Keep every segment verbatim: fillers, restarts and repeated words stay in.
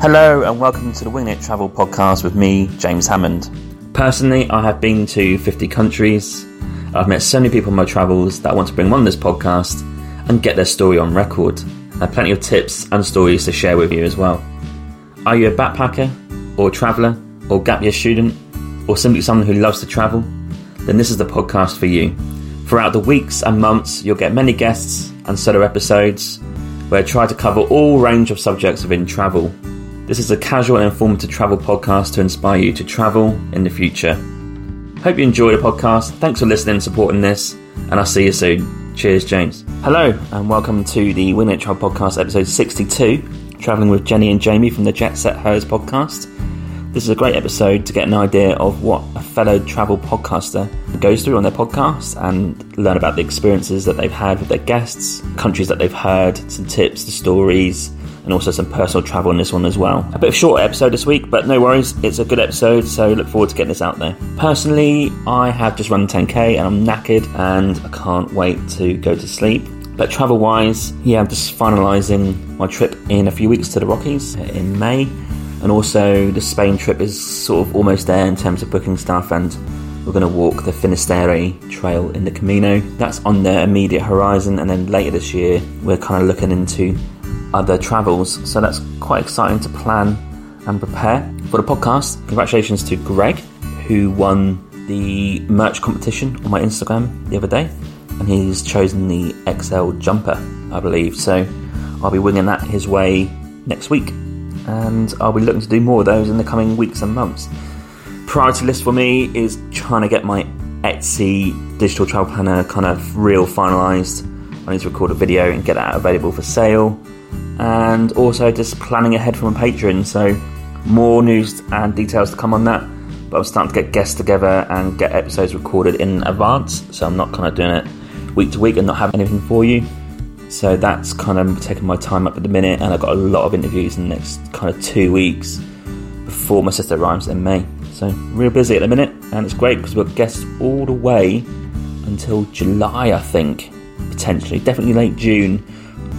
Hello and welcome to the Wingnet Travel Podcast with me, James Hammond. Personally, I have been to fifty countries. I've met so many people in my travels that I want to bring on this podcast and get their story on record. I have plenty of tips and stories to share with you as well. Are you a backpacker, or a traveller, or gap year student, or simply someone who loves to travel? Then this is the podcast for you. Throughout the weeks and months, you'll get many guests and solo episodes where I try to cover all range of subjects within travel. This is a casual and informative travel podcast to inspire you to travel in the future. Hope you enjoy the podcast. Thanks for listening and supporting this, and I'll see you soon. Cheers, James. Hello, and welcome to the Wingnet Travel Podcast, episode sixty-two, travelling with Jenny and Jamie from the Jet Set Hers podcast. This is a great episode to get an idea of what a fellow travel podcaster goes through on their podcast and learn about the experiences that they've had with their guests, countries that they've heard, some tips, the stories, and also some personal travel in this one as well. A bit of a shorter episode this week, but no worries, it's a good episode, so look forward to getting this out there. Personally, I have just run ten K and I'm knackered and I can't wait to go to sleep. But travel-wise, yeah, I'm just finalising my trip in a few weeks to the Rockies in May, and also the Spain trip is sort of almost there in terms of booking stuff, and we're going to walk the Finisterre Trail in the Camino. That's on the immediate horizon, and then later this year, we're kind of looking into other travels, so that's quite exciting to plan and prepare for the podcast. Congratulations to Greg, who won the merch competition on my Instagram the other day, and he's chosen the X L jumper, I believe, so I'll be winging that his way next week, and I'll be looking to do more of those in the coming weeks and months. Priority list for me is trying to get my Etsy digital travel planner kind of real finalised. I need to record a video and get that available for sale, and also just planning ahead from a Patreon, so more news and details to come on that, but I'm starting to get guests together and get episodes recorded in advance, so I'm not kind of doing it week to week and not having anything for you, so that's kind of taking my time up at the minute, and I've got a lot of interviews in the next kind of two weeks before my sister arrives in May, so real busy at the minute, and it's great because we've got guests all the way until July, I think, potentially, definitely late June.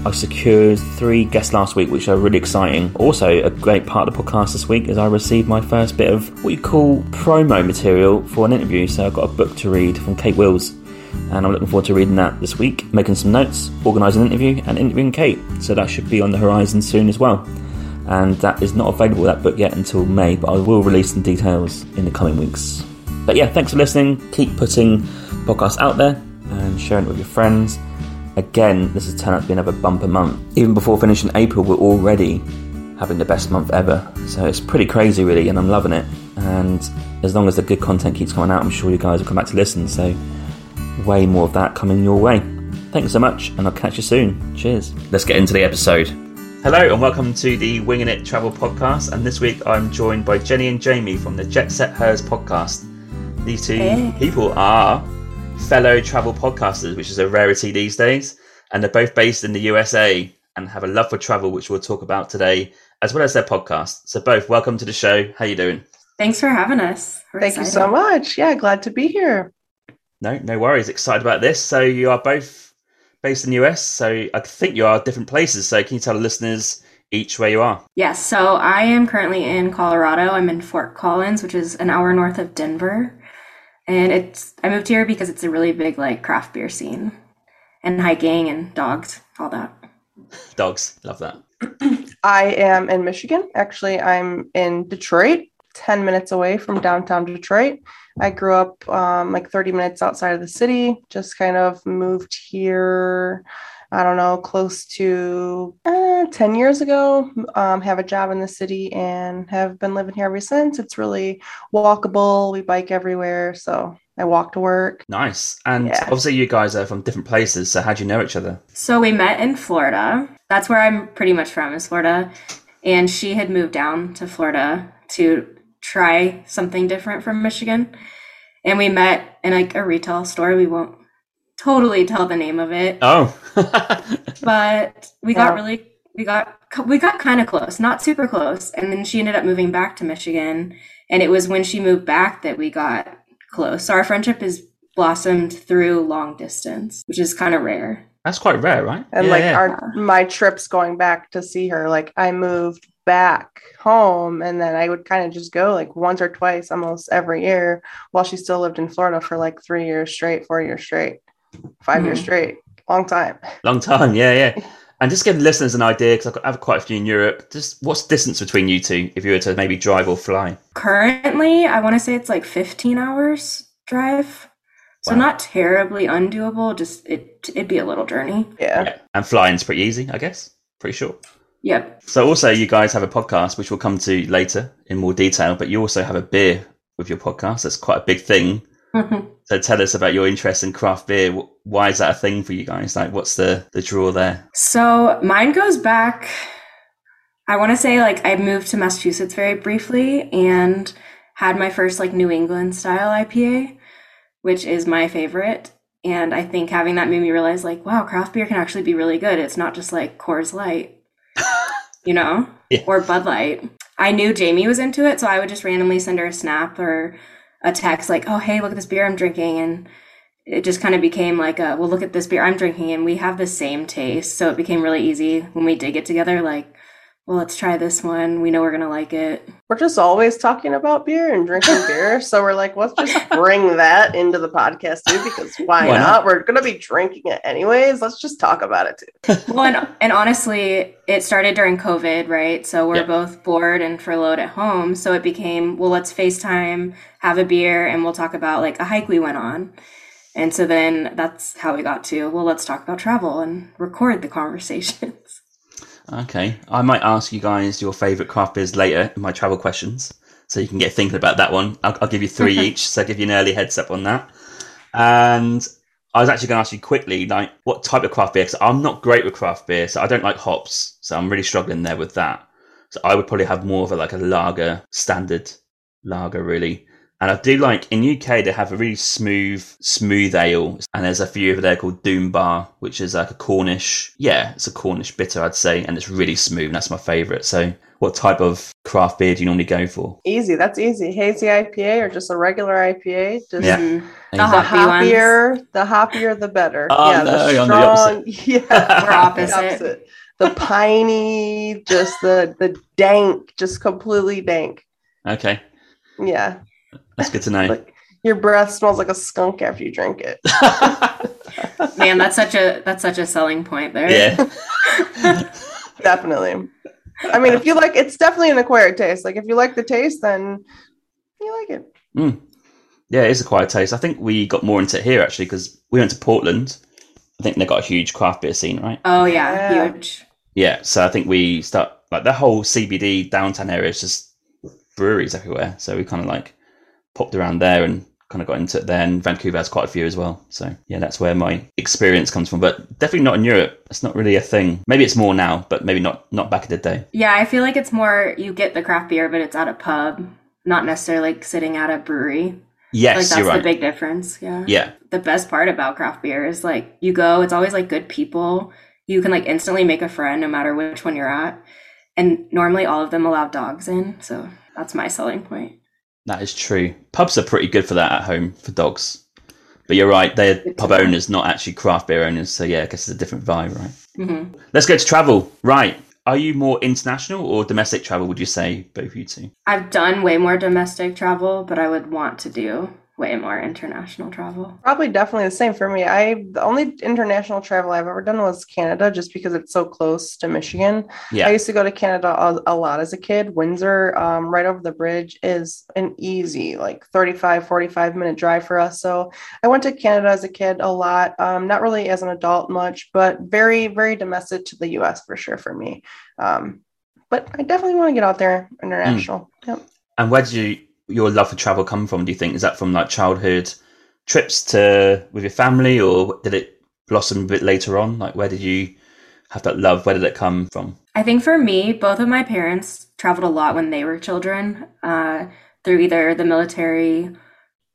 I secured three guests last week, which are really exciting. Also, a great part of the podcast this week is I received my first bit of what you call promo material for an interview. So I've got a book to read from Kate Wills, and I'm looking forward to reading that this week, making some notes, organising an interview, and interviewing Kate. So that should be on the horizon soon as well. And that is not available, that book, yet until May, but I will release some details in the coming weeks. But yeah, thanks for listening. Keep putting podcasts out there and sharing it with your friends. Again, this has turned out to be another bumper month. Even before finishing April, we're already having the best month ever. So it's pretty crazy, really, and I'm loving it. And as long as the good content keeps coming out, I'm sure you guys will come back to listen. So way more of that coming your way. Thanks so much, and I'll catch you soon. Cheers. Let's get into the episode. Hello, and welcome to the Winging It Travel Podcast. And this week, I'm joined by Jenny and Jamie from the Jet Set Hers podcast. These two hey. people are fellow travel podcasters, which is a rarity these days, and they're both based in the U S A and have a love for travel, which we'll talk about today, as well as their podcast. So both, welcome to the show. How you doing? Thanks for having us. We're Thank excited. you so much. Yeah, glad to be here. No, no worries. Excited about this. So you are both based in the U S, so I think you are different places. So can you tell the listeners each where you are? Yes, so I am currently in Colorado. I'm in Fort Collins, which is an hour north of Denver. And it's I moved here because it's a really big like craft beer scene and hiking and dogs, all that. Dogs, love that. I am in Michigan. Actually, I'm in Detroit, ten minutes away from downtown Detroit. I grew up um, like thirty minutes outside of the city, just kind of moved here, I don't know, close to uh, ten years ago, um, have a job in the city and have been living here ever since. It's really walkable. We bike everywhere. So I walk to work. Nice. And yeah. Obviously you guys are from different places. So how do you know each other? So we met in Florida. That's where I'm pretty much from, is Florida. And she had moved down to Florida to try something different from Michigan. And we met in like a retail store. We won't totally tell the name of it. Oh. But we got yeah. really, we got, we got kind of close, not super close. And then she ended up moving back to Michigan. And it was when she moved back that we got close. So our friendship has blossomed through long distance, which is kind of rare. That's quite rare, right? And yeah, like yeah. our, my trips going back to see her, like I moved back home. And then I would kind of just go like once or twice almost every year while she still lived in Florida for like three years straight, four years straight, five mm. years straight. Long time. Long time. Yeah. Yeah. And just give the listeners an idea, because I have quite a few in Europe. Just what's the distance between you two if you were to maybe drive or fly? Currently, I want to say it's like fifteen hours drive. Wow. So not terribly undoable. Just it, it'd be a little journey. Yeah. yeah. And flying's pretty easy, I guess. Pretty short. Yep. So also you guys have a podcast, which we'll come to later in more detail, but you also have a beer with your podcast. That's quite a big thing. Mm-hmm. So tell us about your interest in craft beer. Why is that a thing for you guys? Like, what's the, the draw there? So mine goes back, I want to say like I moved to Massachusetts very briefly and had my first like New England style I P A, which is my favorite. And I think having that made me realize like, wow, craft beer can actually be really good. It's not just like Coors Light, you know, yeah. or Bud Light. I knew Jamie was into it. So I would just randomly send her a snap or a text like, oh, hey, look at this beer I'm drinking. And it just kind of became like, a, well, look at this beer I'm drinking and we have the same taste. So it became really easy when we did get together, like, well, let's try this one. We know we're going to like it. We're just always talking about beer and drinking beer. So we're like, let's just bring that into the podcast too, because why, why not? not? We're going to be drinking it anyways. Let's just talk about it too. Well, and, and honestly, it started during COVID, right? So we're yep. both bored and furloughed at home. So it became, well, let's FaceTime, have a beer, and we'll talk about like a hike we went on. And so then that's how we got to, well, let's talk about travel and record the conversations. Okay. I might ask you guys your favorite craft beers later in my travel questions, so you can get thinking about that one. I'll, I'll give you three each, so I'll give you an early heads up on that. And I was actually going to ask you quickly, like, what type of craft beer? Because I'm not great with craft beer, so I don't like hops, so I'm really struggling there with that. So I would probably have more of a, like a lager, standard lager, really. And I do like, in U K, they have a really smooth, smooth ale. And there's a few over there called Doom Bar, which is like a Cornish. Yeah, it's a Cornish bitter, I'd say. And it's really smooth. And that's my favourite. So what type of craft beer do you normally go for? Easy. That's easy. Hazy I P A or just a regular I P A. Just yeah. mm, the hoppier, ones. the hoppier, the better. Oh, yeah, no, the strong, on the opposite. Yeah, we're opposite. The opposite. The piney, just the, the dank, just completely dank. Okay. Yeah. That's good to know. Like, your breath smells like a skunk after you drink it. Man, that's such a that's such a selling point there. Yeah. Definitely. I mean, if you like, it's definitely an acquired taste. Like, if you like the taste, then you like it. Mm. Yeah, it is an acquired taste. I think we got more into it here, actually, because we went to Portland. I think they got a huge craft beer scene, right? Oh, yeah, yeah. Huge. Yeah, so I think we start, like, the whole C B D downtown area is just breweries everywhere. So we kind of, like, popped around there and kind of got into it there, and Vancouver has quite a few as well. So yeah, that's where my experience comes from, but definitely not in Europe. It's not really a thing. Maybe it's more now, but maybe not not back in the day. Yeah, I feel like it's more you get the craft beer, but it's at a pub, not necessarily like sitting at a brewery. Yes, like, that's you're right. The big difference. Yeah. Yeah. The best part about craft beer is like you go, it's always like good people. You can like instantly make a friend no matter which one you're at. And normally all of them allow dogs in. So that's my selling point. That is true. Pubs are pretty good for that at home for dogs. But you're right, they're pub owners, not actually craft beer owners. So yeah, I guess it's a different vibe, right? Mm-hmm. Let's go to travel. Right. Are you more international or domestic travel, would you say, both you two? I've done way more domestic travel, but I would want to do way more international travel. Probably definitely the same for me. I the only international travel I've ever done was Canada, just because it's so close to Michigan. Yeah. I used to go to Canada a, a lot as a kid. Windsor, um, right over the bridge, is an easy like thirty-five, forty-five minute drive for us. So I went to Canada as a kid a lot. Um, not really as an adult much, but very, very domestic to the U S for sure for me. Um, but I definitely want to get out there international. Mm. Yep. And where did you... your love for travel come from, do you think? Is that from like childhood trips to with your family, or did it blossom a bit later on? Like, where did you have that love? Where did it come from? I think for me, both of my parents traveled a lot when they were children, uh, through either the military,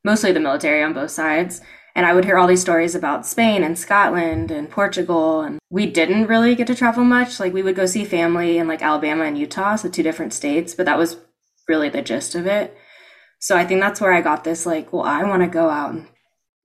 mostly the military on both sides. And I would hear all these stories about Spain and Scotland and Portugal. And we didn't really get to travel much. Like, we would go see family in like Alabama and Utah, so two different states, but that was really the gist of it. So I think that's where I got this, like, well, I want to go out and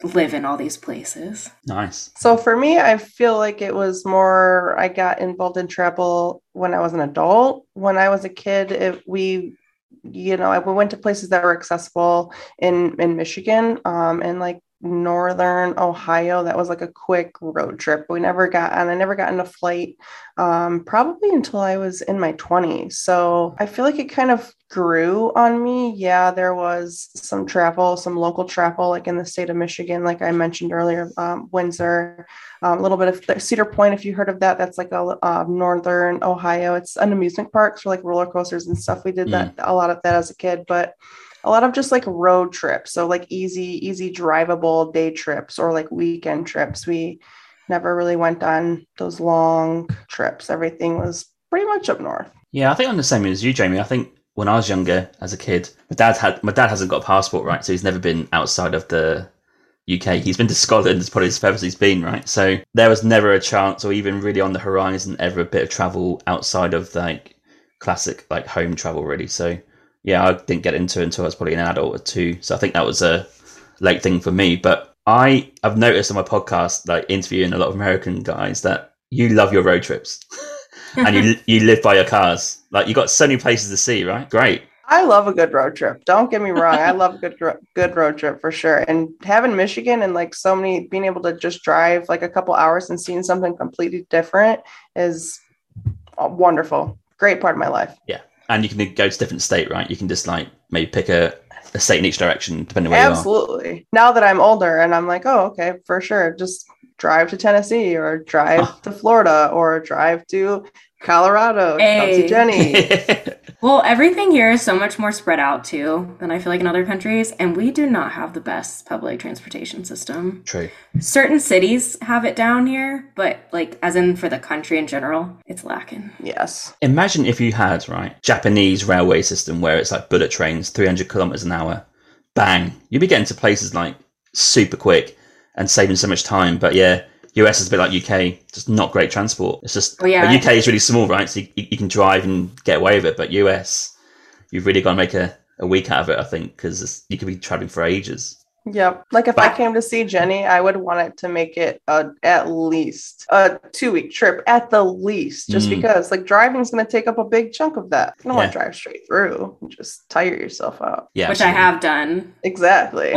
live in all these places. Nice. So for me, I feel like it was more, I got involved in travel when I was an adult. When I was a kid, it, we, you know, I went to places that were accessible in, in Michigan, um, and like Northern Ohio. That was like a quick road trip. We never got on, I never got in a flight, um, probably until I was in my twenties. So I feel like it kind of grew on me. Yeah, there was some travel, some local travel, like in the state of Michigan, like I mentioned earlier, um, Windsor, um, a little bit of Cedar Point, if you heard of that. That's like a uh, Northern Ohio. It's an amusement park, so like roller coasters and stuff. We did mm. that a lot of that as a kid, but a lot of just like road trips. So like easy, easy drivable day trips or like weekend trips. We never really went on those long trips. Everything was pretty much up north. Yeah, I think I'm the same as you, Jamie. I think when I was younger as a kid, my dad had my dad hasn't got a passport, right? So he's never been outside of the U K. He's been to Scotland. It's probably as far as he's been, right? So there was never a chance or even really on the horizon ever a bit of travel outside of like classic like home travel really. So yeah, I didn't get into it until I was probably an adult or two. So I think that was a late thing for me. But I, I've noticed on my podcast, like interviewing a lot of American guys, that you love your road trips and you you live by your cars. Like you got so many places to see, right? Great. I love a good road trip. Don't get me wrong. I love a good, good road trip for sure. And having Michigan and like so many, being able to just drive like a couple hours and seeing something completely different is wonderful. Great part of my life. Yeah. And you can go to different state, right? You can just like maybe pick a, a state in each direction, depending on where Absolutely. you are. Absolutely. Now that I'm older and I'm like, oh, okay, for sure. Just drive to Tennessee or drive oh. to Florida or drive to Colorado. Hey. Come to Jenny. Well, everything here is so much more spread out too than I feel like in other countries. And we do not have the best public transportation system. True. Certain cities have it down here, but like as in for the country in general, it's lacking. Yes. Imagine if you had, right, Japanese railway system where it's like bullet trains, three hundred kilometers an hour. Bang. You'd be getting to places like super quick and saving so much time. But yeah, U S is a bit like U K, just not great transport. It's just, well, yeah, like U K is really small, right? So you, you can drive and get away with it. But U S, you've really got to make a, a week out of it, I think, because you could be traveling for ages. Yep. Like if but, I came to see Jenny, I would want it to make it a, at least a two week trip at the least, just mm. because like driving is going to take up a big chunk of that. You don't yeah. want to drive straight through and just tire yourself out. Yeah, which absolutely. I have done. Exactly.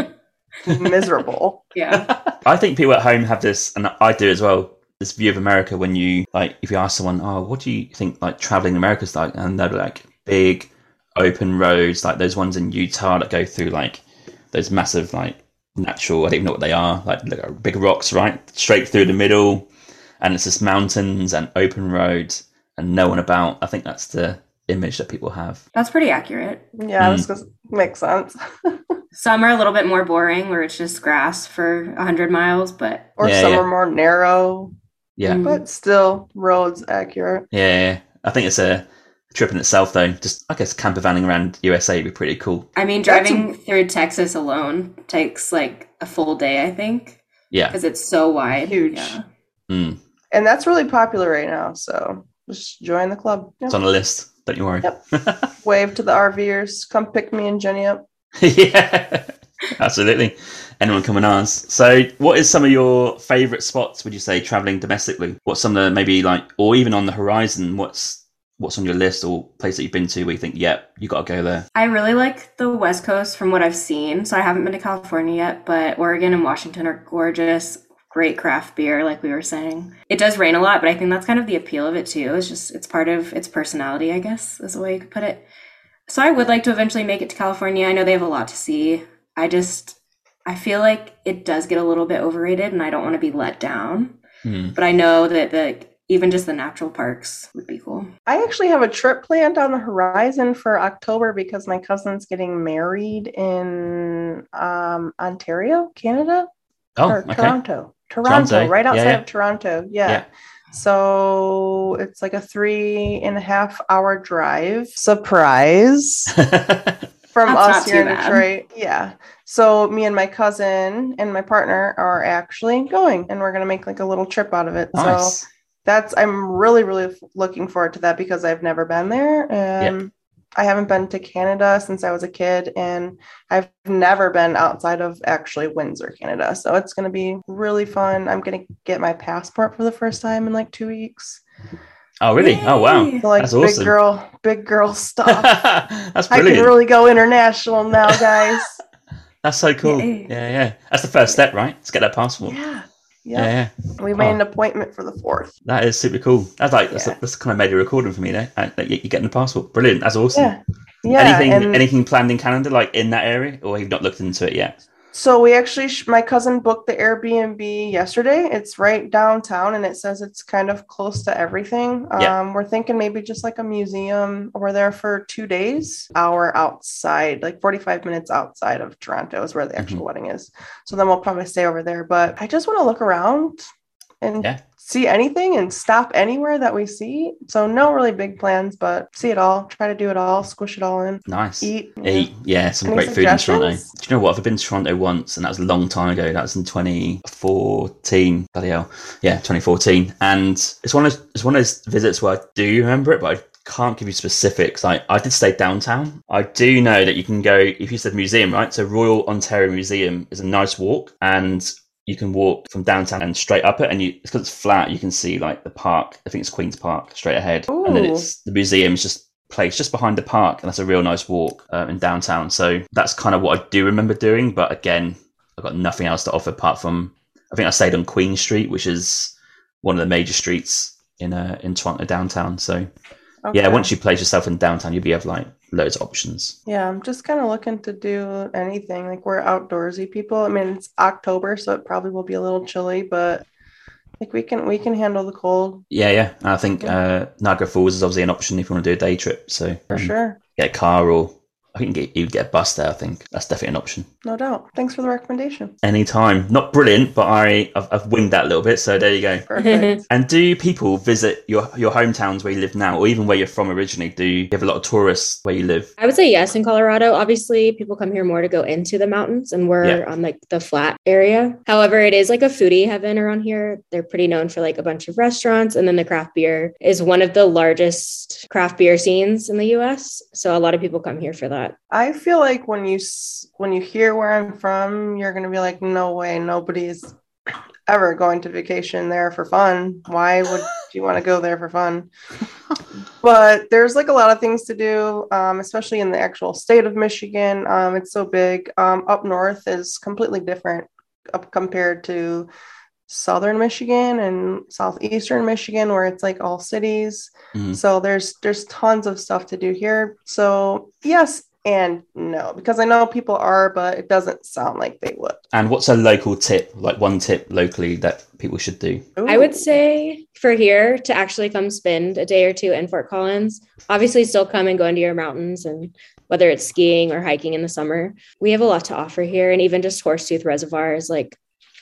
Miserable. Yeah. I think people at home have this, and I do as well, this view of America when you, like, if you ask someone, oh, what do you think, like, traveling in America is like? And they're like, big, open roads, like those ones in Utah that go through, like, those massive, like, natural, I don't even know what they are, like, like big rocks, right? Straight through the middle. And it's just mountains and open roads and no one about. I think that's the image that people have. That's pretty accurate. Yeah, mm. this makes sense. Some are a little bit more boring where it's just grass for one hundred miles, but... Or yeah, some yeah. are more narrow, yeah, but still roads accurate. Yeah, yeah, I think it's a trip in itself, though. Just, I guess, camper vanning around U S A would be pretty cool. I mean, driving That's... through Texas alone takes, like, a full day, I think. Yeah. Because it's so wide. Huge. Yeah. Mm. And that's really popular right now, so just join the club. Yep. It's on the list. Don't you worry. Yep. Wave to the RVers. Come pick me and Jenny up. Yeah, absolutely. Anyone come and ask. So what is some of your favorite spots, would you say, traveling domestically? What's some of the maybe like, or even on the horizon, what's what's on your list or place that you've been to where you think, yep, you got to go there? I really like the West Coast from what I've seen. So I haven't been to California yet, but Oregon and Washington are gorgeous. Great craft beer, like we were saying. It does rain a lot, but I think that's kind of the appeal of it too. It's just, it's part of its personality, I guess, is the way you could put it. So I would like to eventually make it to California. I know they have a lot to see. I just, I feel like it does get a little bit overrated and I don't want to be let down. Mm. But I know that the, even just the natural parks would be cool. I actually have a trip planned on the horizon for October because my cousin's getting married in um, Ontario, Canada. Oh, or okay. Toronto. Toronto, Toronto, right outside yeah, yeah. of Toronto. Yeah. yeah. So it's like a three and a half hour drive. Surprise. From That's us here in bad. Detroit. Yeah. So me and my cousin and my partner are actually going and we're going to make like a little trip out of it. Nice. So that's, I'm really, really looking forward to that because I've never been there. And yep. I haven't been to Canada since I was a kid, and I've never been outside of actually Windsor, Canada. So it's going to be really fun. I'm going to get my passport for the first time in like two weeks. Oh, really? Yay. Oh, wow. So, like, that's big awesome. girl, big girl stuff. That's brilliant. I can really go international now, guys. That's so cool. Yay. Yeah, yeah. That's the first step, right? Let's get that passport. Yeah. Yep. Yeah, yeah, we made oh. an appointment for the fourth. That is super cool. That's like yeah. that's, a, that's kind of made a recording for me there. That you're getting the passport, brilliant. That's awesome. Yeah, yeah. Anything, and anything planned in Canada, like in that area, or you've not looked into it yet? So we actually, sh- my cousin booked the Airbnb yesterday. It's right downtown, and it says it's kind of close to everything. Um, yeah. We're thinking maybe just like a museum. We're there for two days, hour outside, like forty-five minutes outside of Toronto is where the actual mm-hmm. wedding is. So then we'll probably stay over there. But I just want to look around and yeah. see anything and stop anywhere that we see. So no really big plans, but see it all, try to do it all, squish it all in. Nice. Eat. Eat. Yeah, some Any great food in Toronto. Do you know what? I've been to Toronto once, and that was a long time ago. That was in twenty fourteen. Bloody hell. Yeah, twenty fourteen. And it's one of those, it's one of those visits where I do remember it, but I can't give you specifics. Like, I did stay downtown. I do know that you can go, if you said museum, right? So Royal Ontario Museum is a nice walk, and you can walk from downtown and straight up it, and you, because it's flat, you can see like the park. I think it's Queen's Park straight ahead. Ooh. And then it's the museum is just placed just behind the park, and that's a real nice walk uh, in downtown. So that's kind of what I do remember doing. But again, I've got nothing else to offer apart from, I think I stayed on Queen Street, which is one of the major streets in uh, in Toronto downtown. So okay. yeah, once you place yourself in downtown, you'll be able to like loads of options. Yeah, I'm just kind of looking to do anything. Like, we're outdoorsy people. I mean, it's October, so it probably will be a little chilly, but like we can we can handle the cold. Yeah, yeah. I think yeah. uh Niagara Falls is obviously an option if you want to do a day trip. So for um, sure, get a car, or I think get, you'd get a bus there. I think that's definitely an option. No doubt. Thanks for the recommendation. Anytime. Not brilliant, but I I've, I've winged that a little bit. So there you go. Perfect. And do people visit your your hometowns where you live now, or even where you're from originally? Do you have a lot of tourists where you live? I would say yes. In Colorado, obviously, people come here more to go into the mountains, and we're yeah. on like the flat area. However, it is like a foodie heaven around here. They're pretty known for like a bunch of restaurants, and then the craft beer is one of the largest craft beer scenes in the U S. So a lot of people come here for that. I feel like when you when you hear where I'm from, you're going to be like, no way, nobody's ever going to vacation there for fun. Why would you want to go there for fun? But there's like a lot of things to do, um, especially in the actual state of Michigan. Um, it's so big. Um, up north is completely different up compared to Southern Michigan and Southeastern Michigan, where it's like all cities. Mm-hmm. So there's there's tons of stuff to do here. So yes and no, because I know people are, but it doesn't sound like they would. And what's a local tip, like one tip locally that people should do? Ooh. I would say for here to actually come spend a day or two in Fort Collins. Obviously still come and go into your mountains, and whether it's skiing or hiking in the summer, we have a lot to offer here. And even just Horsetooth Reservoir is like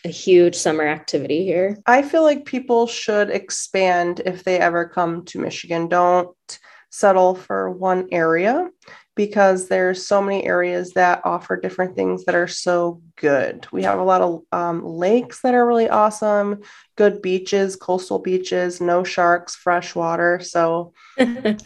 a huge summer activity here. I feel like people should expand if they ever come to Michigan. Don't settle for one area, because there's so many areas that offer different things that are so good. We have a lot of um, lakes that are really awesome, good beaches, coastal beaches, no sharks, fresh water. So major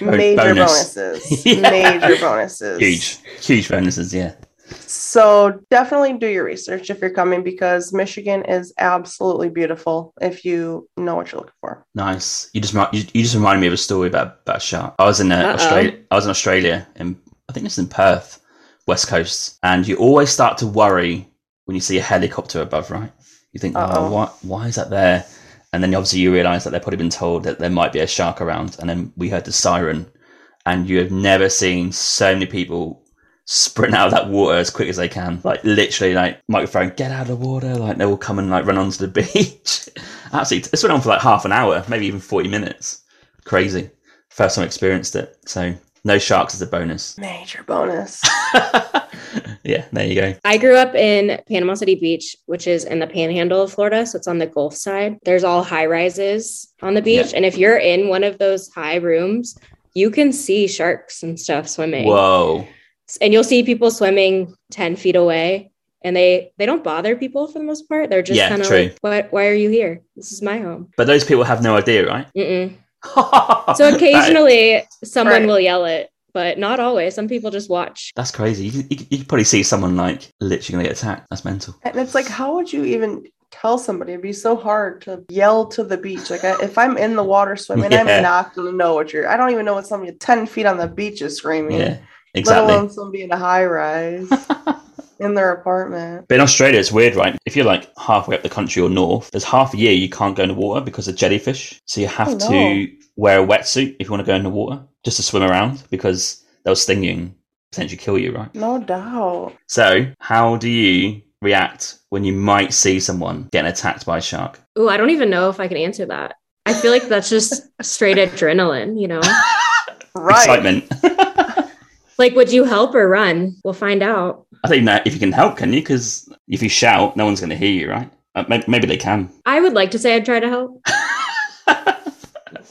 bonus. bonuses, yeah. major bonuses, huge, huge bonuses. Yeah. So definitely do your research if you're coming, because Michigan is absolutely beautiful if you know what you're looking for. Nice. You just you, you just reminded me of a story about, about a shark. I was in Australia. I was in Australia, in I think it's in Perth, West Coast, and you always start to worry when you see a helicopter above, right? You think, Uh-oh. oh, why why is that there? And then obviously you realise that they've probably been told that there might be a shark around. And then we heard the siren, and you have never seen so many people sprint out of that water as quick as they can, like literally like microphone, get out of the water, like they will come and like run onto the beach. Absolutely, this went on for like half an hour, maybe even forty minutes. Crazy. First time I experienced it. So no sharks is a bonus, major bonus. Yeah, there you go. I grew up in Panama City Beach, which is in the panhandle of Florida. So it's on the Gulf side. There's all high rises on the beach, yeah. and if you're in one of those high rooms, you can see sharks and stuff swimming. Whoa. And you'll see people swimming ten feet away, and they, they don't bother people for the most part. They're just yeah, kind of like, what, why are you here? This is my home. But those people have no idea, right? Mm-mm. So occasionally someone right. will yell it. but not always. Some people just watch. That's crazy. You could, you could, you could probably see someone like literally going to get attacked. That's mental. And it's like, how would you even tell somebody? It'd be so hard to yell to the beach. Like I, if I'm in the water swimming, yeah. I'm not going to know what you're, I don't even know what somebody ten feet on the beach is screaming. Yeah, exactly. Let alone somebody in a high rise. In their apartment. But in Australia, it's weird, right? If you're like halfway up the country or north, there's half a year you can't go in the water because of jellyfish. So you have oh, no. to wear a wetsuit if you want to go in the water just to swim around because they'll sting you and potentially kill you, right? No doubt. So how do you react when you might see someone getting attacked by a shark? Ooh, I don't even know if I can answer that. I feel like that's just straight adrenaline, you know? Right. Excitement. Like, would you help or run? We'll find out. I don't even know if you can help, can you? Because if you shout, no one's going to hear you, right? Uh, maybe, maybe they can. I would like to say I'd try to help.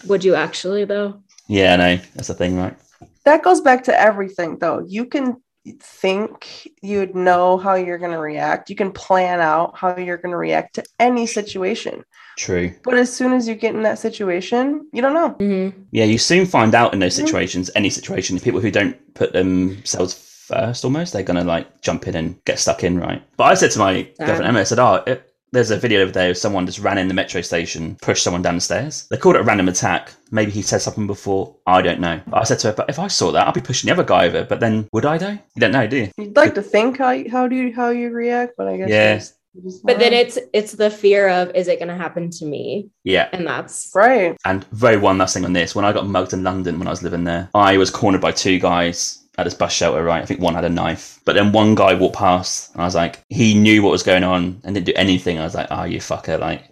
Would you actually, though? Yeah, I know. That's the thing, right? That goes back to everything, though. You can think you'd know how you're going to react. You can plan out how you're going to react to any situation. True. But as soon as you get in that situation, you don't know. Mm-hmm. Yeah, you soon find out in those situations, mm-hmm. any situation, people who don't put themselves first almost, they're going to like jump in and get stuck in, right? But I said to my um, girlfriend Emma, I said, oh, it, there's a video over there of someone just ran in the metro station, pushed someone down the stairs. They called it a random attack. Maybe he said something before. I don't know. But I said to her, but if I saw that, I'd be pushing the other guy over. But then would I though? You don't know, do you? You'd like to think how you, how do you, how you react, but I guess yeah. But then it's it's the fear of, is it going to happen to me? Yeah. And that's... Right. And very one last thing on this. When I got mugged in London when I was living there, I was cornered by two guys at this bus shelter, right? I think one had a knife. But then one guy walked past and I was like, he knew what was going on and didn't do anything. I was like, oh, you fucker. Like,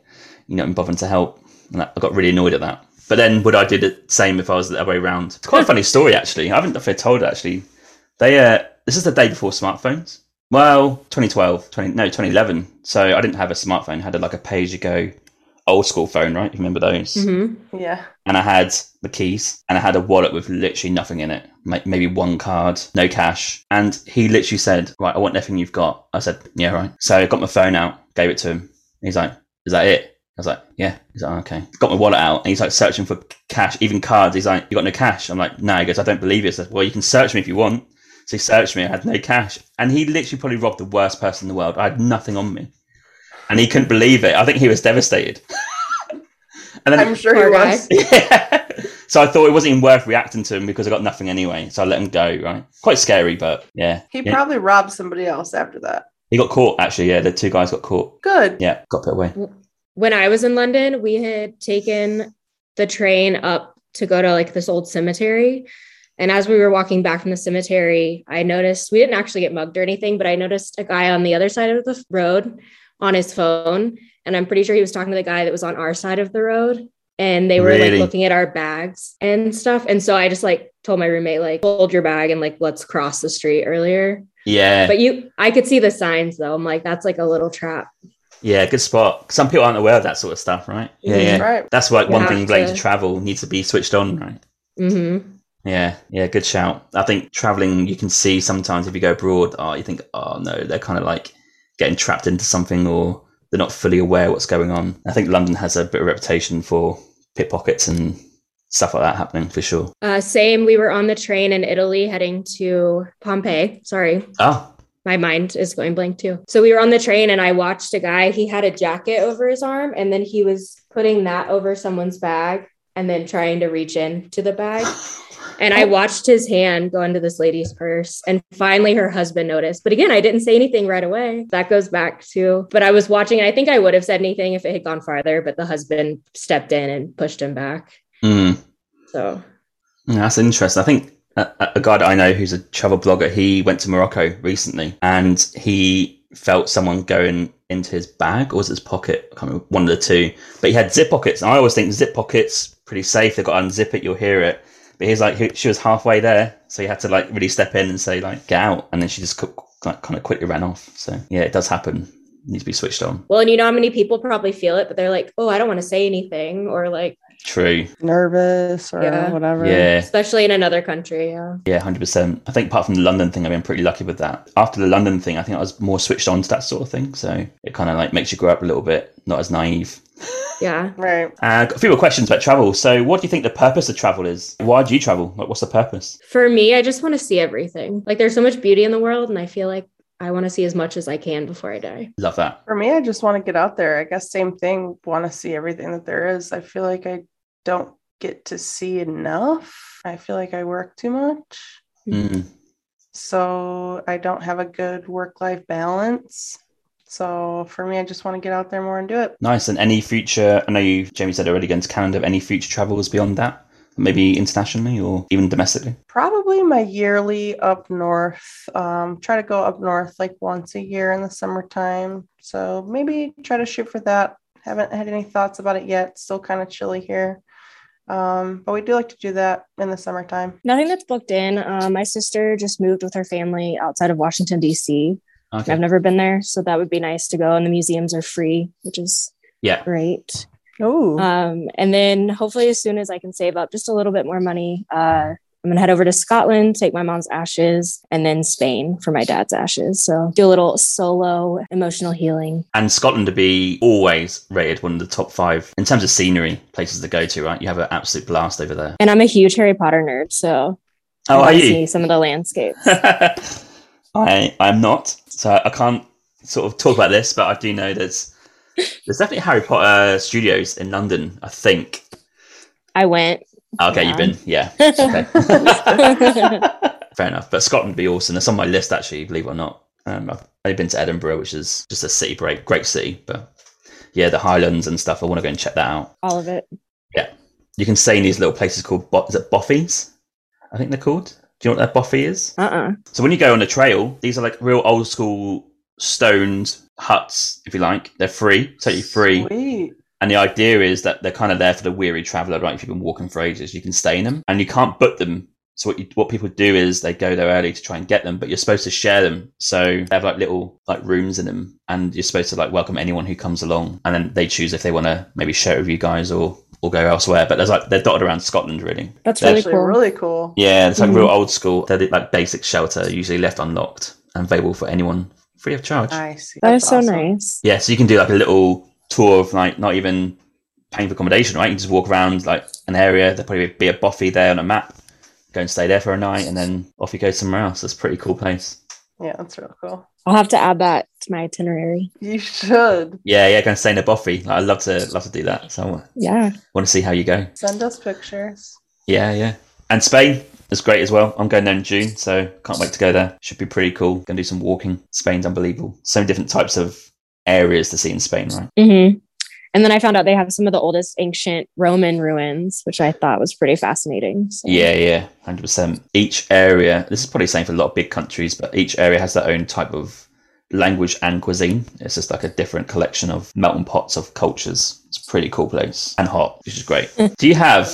you know, I'm bothering to help. And I got really annoyed at that. But then would I do the same if I was the other way around? It's quite a funny story, actually. I haven't been told, actually. They uh, This is the day before smartphones. Well, twenty twelve, twenty, no, twenty eleven. So I didn't have a smartphone. I had a, like a pay-as-you-go old school phone, right? You remember those? Mm-hmm. Yeah. And I had the keys and I had a wallet with literally nothing in it. Like maybe one card, no cash. And he literally said, right, I want everything you've got. I said, yeah, right. So I got my phone out, gave it to him. He's like, is that it? I was like, yeah. He's like, oh, okay. Got my wallet out and he's like searching for cash, even cards. He's like, you got no cash? I'm like, no. He goes, I don't believe it. I said, well, you can search me if you want. So he searched me, I had no cash. And he literally probably robbed the worst person in the world. I had nothing on me. And he couldn't believe it. I think he was devastated. And then I'm it, sure he was. Yeah. So I thought it wasn't even worth reacting to him because I got nothing anyway. So I let him go, right? Quite scary, but yeah. He yeah. probably robbed somebody else after that. He got caught, actually. Yeah, the two guys got caught. Good. Yeah, got put away. When I was in London, we had taken the train up to go to like this old cemetery. And as we were walking back from the cemetery, I noticed, we didn't actually get mugged or anything, but I noticed a guy on the other side of the road on his phone. And I'm pretty sure he was talking to the guy that was on our side of the road. And they were really? like looking at our bags and stuff. And so I just like told my roommate, like, hold your bag and like, let's cross the street earlier. Yeah. But you, I could see the signs though. I'm like, that's like a little trap. Yeah, good spot. Some people aren't aware of that sort of stuff, right? Yeah, yeah. Right. That's like you one thing related to... to travel needs to be switched on, right? Mm-hmm. Yeah, yeah, good shout. I think traveling, you can see sometimes if you go abroad, oh, you think, oh no, they're kind of like getting trapped into something or they're not fully aware what's going on. I think London has a bit of reputation for pickpockets and stuff like that happening for sure. Uh, same, we were on the train in Italy heading to Pompeii. Sorry. Oh. My mind is going blank too. So we were on the train and I watched a guy, he had a jacket over his arm and then he was putting that over someone's bag and then trying to reach into the bag. And I watched his hand go into this lady's purse and finally her husband noticed. But again, I didn't say anything right away. That goes back to, but I was watching, and I think I would have said anything if it had gone farther, but the husband stepped in and pushed him back. Mm. So. Yeah, that's interesting. I think a, a guy that I know who's a travel blogger, he went to Morocco recently and he felt someone going into his bag or was it his pocket? I can't remember, one of the two, but he had zip pockets. And I always think zip pockets, pretty safe. They've got to unzip it. You'll hear it. But he's like, he, she was halfway there. So he had to like really step in and say like, get out. And then she just co- like, kind of quickly ran off. So yeah, it does happen. It needs to be switched on. Well, and you know how many people probably feel it, but they're like, oh, I don't want to say anything or like. True. Nervous or yeah. whatever. Yeah. Especially in another country. Yeah. Yeah, one hundred percent. I think apart from the London thing, I've been pretty lucky with that. After the London thing, I think I was more switched on to that sort of thing. So it kind of like makes you grow up a little bit, not as naive. Yeah. Right. Uh, a few more questions about travel. So what do you think the purpose of travel is? Why do you travel? Like, what's the purpose? For me, I just want to see everything. Like, there's so much beauty in the world, and I feel like I want to see as much as I can before I die. Love that. For me, I just want to get out there. I guess same thing. Want to see everything that there is. I feel like I don't get to see enough. I feel like I work too much. Mm. So I don't have a good work-life balance. So for me, I just want to get out there more and do it. Nice. And any future, I know you, Jamie said already going to Canada, any future travels beyond that? Maybe internationally or even domestically? Probably my yearly up north. Um, try to go up north like once a year in the summertime. So maybe try to shoot for that. Haven't had any thoughts about it yet. Still kind of chilly here. Um, but we do like to do that in the summertime. Nothing that's booked in. Um, my sister just moved with her family outside of Washington, D C. Okay. I've never been there, so that would be nice to go. And the museums are free, which is yeah. great. Oh, um, and then hopefully as soon as I can save up just a little bit more money, uh, I'm going to head over to Scotland, take my mom's ashes, and then Spain for my dad's ashes. So do a little solo emotional healing. And Scotland to be always rated one of the top five in terms of scenery places to go to, right? You have an absolute blast over there. And I'm a huge Harry Potter nerd, so oh, I are you? See some of the landscapes. I I'm not, so I can't sort of talk about this, but I do know there's there's definitely Harry Potter studios in London, I think. I went. Okay, yeah. You've been, yeah. Okay. Fair enough, but Scotland would be awesome. That's on my list, actually, believe it or not. Um, I've only been to Edinburgh, which is just a city break, great city, but yeah, the Highlands and stuff, I want to go and check that out. All of it. Yeah. You can stay in these little places called, Bo- is it Boffies? I think they're called. Do you know what that boffy is? Uh-uh. So when you go on a trail, these are like real old school stoned huts, if you like. They're free, totally free. Sweet. And the idea is that they're kind of there for the weary traveller, right? If you've been walking for ages, you can stay in them. And you can't book them. So what you, what people do is they go there early to try and get them, but you're supposed to share them. So they have like little like rooms in them, and you're supposed to like welcome anyone who comes along. And then they choose if they want to maybe share it with you guys or... or go elsewhere, but there's like they're dotted around Scotland, really. That's they're, really cool. Really cool. Yeah, it's like mm-hmm. real old school. They're like basic shelter, usually left unlocked and available for anyone free of charge. I see. That That's is awesome. So nice. Yeah, so you can do like a little tour of like not even paying for accommodation, right? You can just walk around like an area. There'll probably be a boffy there on a map. Go and stay there for a night, and then off you go somewhere else. That's a pretty cool place. Yeah, that's real cool. I'll have to add that to my itinerary. You should. Yeah, yeah, go and stay in a boffy. Like, I'd love to love to do that. So yeah, want to see how you go. Send us pictures. Yeah, yeah. And Spain is great as well. I'm going there in June, so can't wait to go there. Should be pretty cool. Gonna do some walking. Spain's unbelievable. So many different types of areas to see in Spain, right? Mm-hmm. And then I found out they have some of the oldest ancient Roman ruins, which I thought was pretty fascinating. So. Yeah, yeah, one hundred percent. Each area, this is probably the same for a lot of big countries, but each area has their own type of language and cuisine. It's just like a different collection of melting pots of cultures. It's a pretty cool place and hot, which is great. Do you have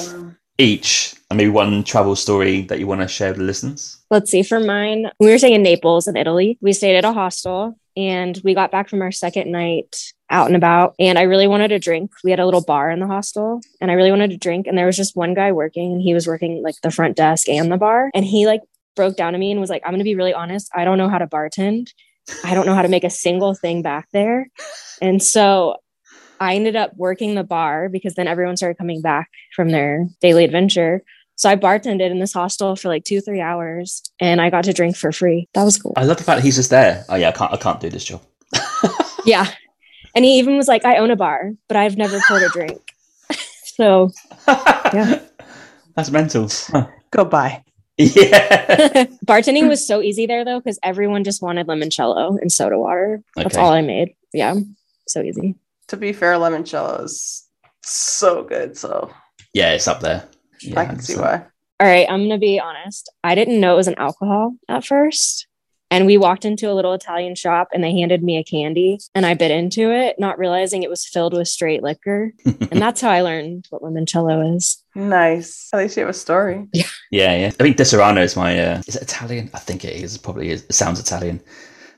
each, maybe one travel story that you want to share with the listeners? Let's see, for mine, we were staying in Naples in Italy. We stayed at a hostel and we got back from our second night out and about, and I really wanted a drink. We had a little bar in the hostel and I really wanted a drink, and there was just one guy working, and he was working like the front desk and the bar, and he like broke down to me and was like, I'm gonna be really honest, I don't know how to bartend. I don't know how to make a single thing back there. And so I ended up working the bar because then everyone started coming back from their daily adventure. So I bartended in this hostel for like two, three hours and I got to drink for free. That was cool. I love the fact that he's just there. Oh yeah, I can't I can't do this job. Yeah. And he even was like, I own a bar, but I've never poured a drink. So, yeah. That's mental. Huh. Goodbye. Yeah. Bartending was so easy there, though, because everyone just wanted limoncello and soda water. Okay. That's all I made. Yeah. So easy. To be fair, limoncello is so good. So, yeah, it's up there. Yeah, I can see why. All right. I'm going to be honest. I didn't know it was an alcohol at first. And we walked into a little Italian shop and they handed me a candy and I bit into it, not realizing it was filled with straight liquor. And that's how I learned what limoncello is. Nice. At least you have a story. Yeah. Yeah, yeah. I think Di Serrano is my, uh, is it Italian? I think it is. It probably is. It sounds Italian.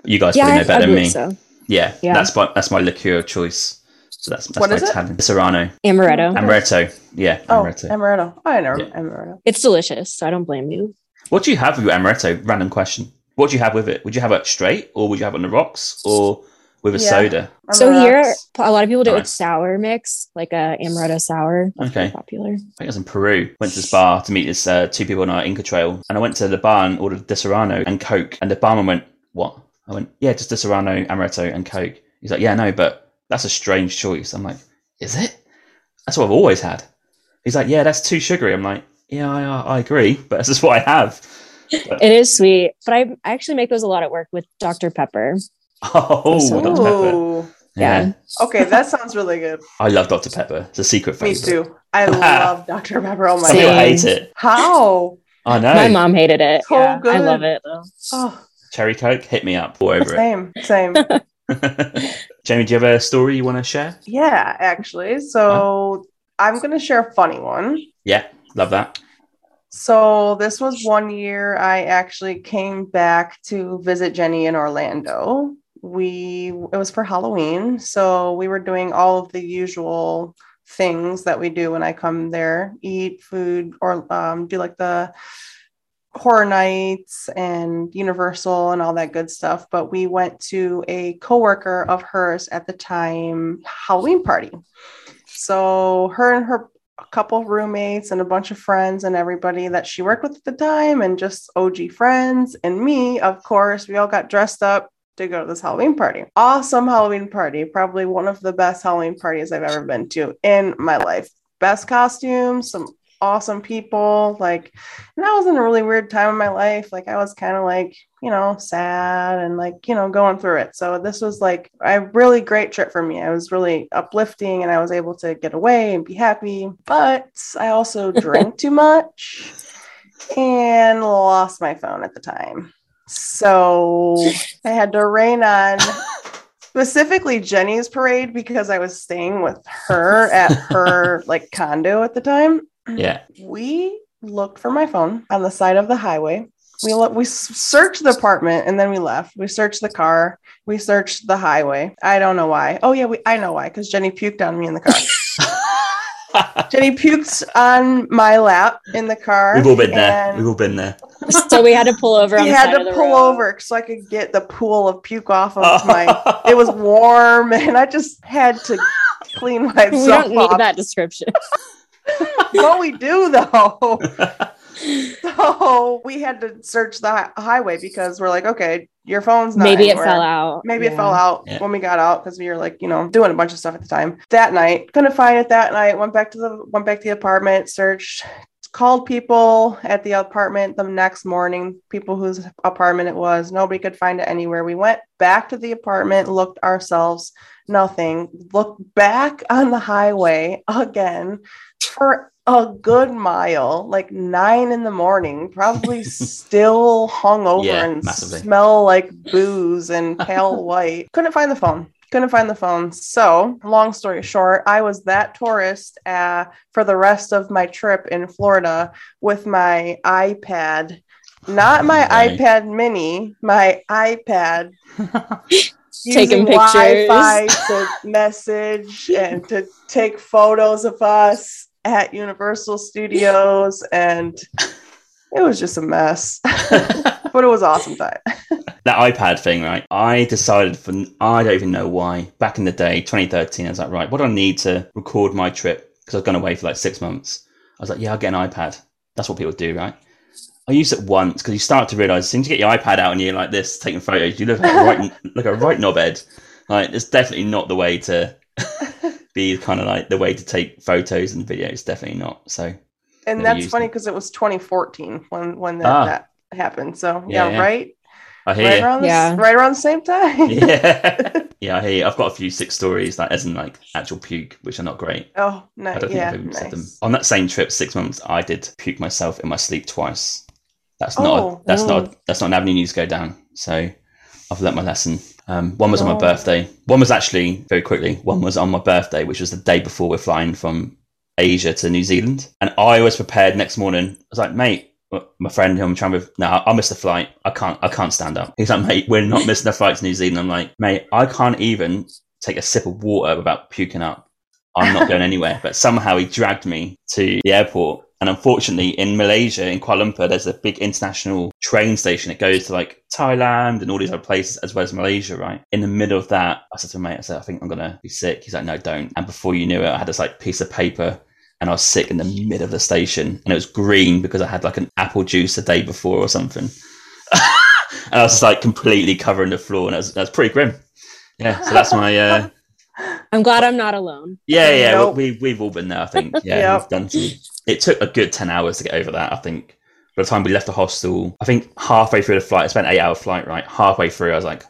You guys yeah, probably know better I, I than me. So. Yeah, yeah. That's my, that's my liqueur of choice. So that's, that's what my is Italian. It? Di Serrano. Amaretto. Amaretto. Yeah. Amaretto. Oh, amaretto. I know yeah. amaretto. It's delicious. So I don't blame you. What do you have with your amaretto? Random question. What do you have with it? Would you have it straight or would you have it on the rocks or with a yeah, soda. So here, a lot of people do it right. with sour mix, like a amaretto sour. Okay. Popular. I think I was in Peru. Went to this bar to meet this uh, two people on our Inca Trail. And I went to the bar and ordered a Serrano and Coke. And the barman went, what? I went, yeah, just a Serrano, amaretto and Coke. He's like, yeah, no, but that's a strange choice. I'm like, is it? That's what I've always had. He's like, yeah, that's too sugary. I'm like, yeah, I, I agree, but that's just what I have. But it is sweet. But I, I actually make those a lot at work with Doctor Pepper. Oh, Doctor Pepper. Yeah. yeah. Okay, that sounds really good. I love Doctor Pepper. It's a secret favorite. Me too. I love Doctor Pepper. Oh my Same. God. I hate it. How? I know. My mom hated it. So yeah, good. I love it though. Oh. Cherry Coke, hit me up. All over Same. It. Same. Same. Jamie, do you have a story you want to share? Yeah, actually. So oh. I'm going to share a funny one. Yeah, love that. So this was one year I actually came back to visit Jenny in Orlando. We it was for Halloween, so we were doing all of the usual things that we do when I come there: eat food, or um, do like the horror nights and Universal and all that good stuff. But we went to a coworker of hers at the time Halloween party. So her and her. A couple of roommates and a bunch of friends and everybody that she worked with at the time and just O G friends and me, of course, we all got dressed up to go to this Halloween party. Awesome Halloween party. Probably one of the best Halloween parties I've ever been to in my life. Best costumes, some awesome people. Like, and that was in a really weird time in my life. Like I was kind of like, you know, sad and like, you know, going through it. So this was like a really great trip for me. I was really uplifting and I was able to get away and be happy, but I also drank too much and lost my phone at the time. So I had to rain on specifically Jenny's parade because I was staying with her at her like condo at the time. Yeah. We looked for my phone on the side of the highway. We lo- we searched the apartment and then we left. We searched the car. We searched the highway. I don't know why. Oh, yeah, we I know why. Because Jenny puked on me in the car. Jenny puked on my lap in the car. We've all been there. We've all been there. So we had to pull over. We had to pull over so I could get the pool of puke off of my... It was warm and I just had to clean myself off. We don't need off. That description. Well, we do, though. So we had to search the hi- highway because we're like, okay, your phone's not maybe anywhere. It fell out. Maybe yeah. it fell out yeah. when we got out because we were like, you know, doing a bunch of stuff at the time. That night, couldn't find it that night. Went back to the went back to the apartment, searched, called people at the apartment the next morning, people whose apartment it was. Nobody could find it anywhere. We went back to the apartment, looked ourselves, nothing. Looked back on the highway again for a good mile, like nine in the morning, probably still hungover yeah, and massively. Smell like booze and pale white. Couldn't find the phone. Couldn't find the phone. So, long story short, I was that tourist uh, for the rest of my trip in Florida with my iPad, not my okay. iPad mini, my iPad. Taking pictures, Wi-Fi to message and to take photos of us at Universal Studios, and it was just a mess. But it was awesome time. That iPad thing, right? I decided for I don't even know why. Back in the day, twenty thirteen, I was like, right, what do I need to record my trip? Because I've gone away for like six months. I was like, yeah, I'll get an iPad. That's what people do, right? I used it once because you start to realise as soon as you get your iPad out and you're like this, taking photos, you look like a right, like a right knobhead. Like it's definitely not the way to. Be kind of like the way to take photos and videos, definitely not. So, and that's funny because it was twenty fourteen when when that, ah. that happened. So yeah, yeah, yeah. right, I hear right you. Around the, yeah. right around the same time. yeah, yeah, I hear you. I've got a few sick stories like as in like actual puke, which are not great. Oh no, I don't yeah, think I've nice. Said them. On that same trip, six months, I did puke myself in my sleep twice. That's oh, not a, that's mm. not a, that's not an avenue you need to go down. So I've learnt my lesson. Um, one was no. on my birthday. One was actually, very quickly, one was on my birthday, which was the day before we're flying from Asia to New Zealand. And I was prepared next morning. I was like, mate, my friend who I'm trying with, no, I'll miss the flight. I can't, I can't stand up. He's like, mate, we're not missing the flight to New Zealand. I'm like, mate, I can't even take a sip of water without puking up. I'm not going anywhere. But somehow he dragged me to the airport. And unfortunately, in Malaysia, in Kuala Lumpur, there's a big international train station that goes to like Thailand and all these other places, as well as Malaysia, right? In the middle of that, I said to my mate, I said, I think I'm going to be sick. He's like, no, don't. And before you knew it, I had this like piece of paper and I was sick in the middle of the station. And it was green because I had like an apple juice the day before or something. And I was just like completely covering the floor. And that was, that was pretty grim. Yeah. So that's my... Uh, I'm glad I'm not alone. Yeah, yeah. Nope. We, we've all been there, I think. Yeah, yep. We've done some... It took a good ten hours to get over that, I think. By the time we left the hostel, I think halfway through the flight, I spent an eight-hour flight, right? Halfway through, I was like,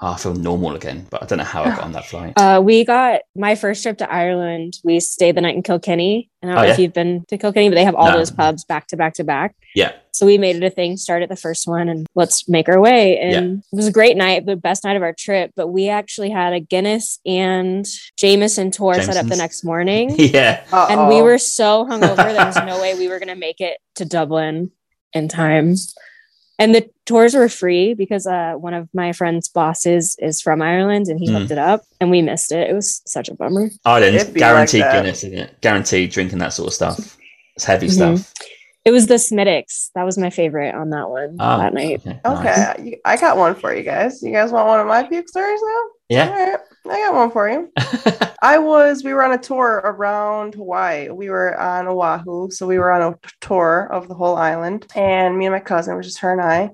oh, I feel normal again. But I don't know how I got on that flight. Uh, we got, my first trip to Ireland, we stayed the night in Kilkenny. And I don't oh, know yeah? if you've been to Kilkenny, but they have all no. those pubs back to back to back. Yeah. So we made it a thing, start at the first one and let's make our way. And yeah. It was a great night, the best night of our trip. But we actually had a Guinness and Jameson tour Jameson's. set up the next morning. Yeah. Uh-oh. And we were so hungover, there was no way we were going to make it to Dublin in time. And the tours were free because uh, one of my friend's bosses is from Ireland and he mm. hooked it up and we missed it. It was such a bummer. Ireland, guaranteed like Guinness, isn't it? Guaranteed drinking that sort of stuff. It's heavy mm-hmm. stuff. It was the Smittix. That was my favorite on that one oh, that night. Okay, nice. Okay, I got one for you guys. You guys want one of my puke stories now? Yeah. All right. I got one for you. I was, we were on a tour around Hawaii. We were on Oahu. So we were on a tour of the whole island. And me and my cousin, which is her and I,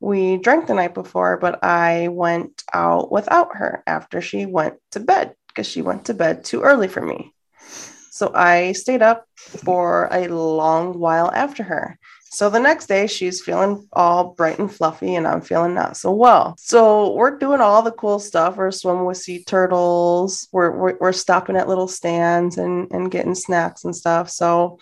we drank the night before, but I went out without her after she went to bed because she went to bed too early for me. So I stayed up for a long while after her. So the next day she's feeling all bright and fluffy and I'm feeling not so well. So we're doing all the cool stuff. We're swimming with sea turtles. We're, we're, we're stopping at little stands and, and getting snacks and stuff. So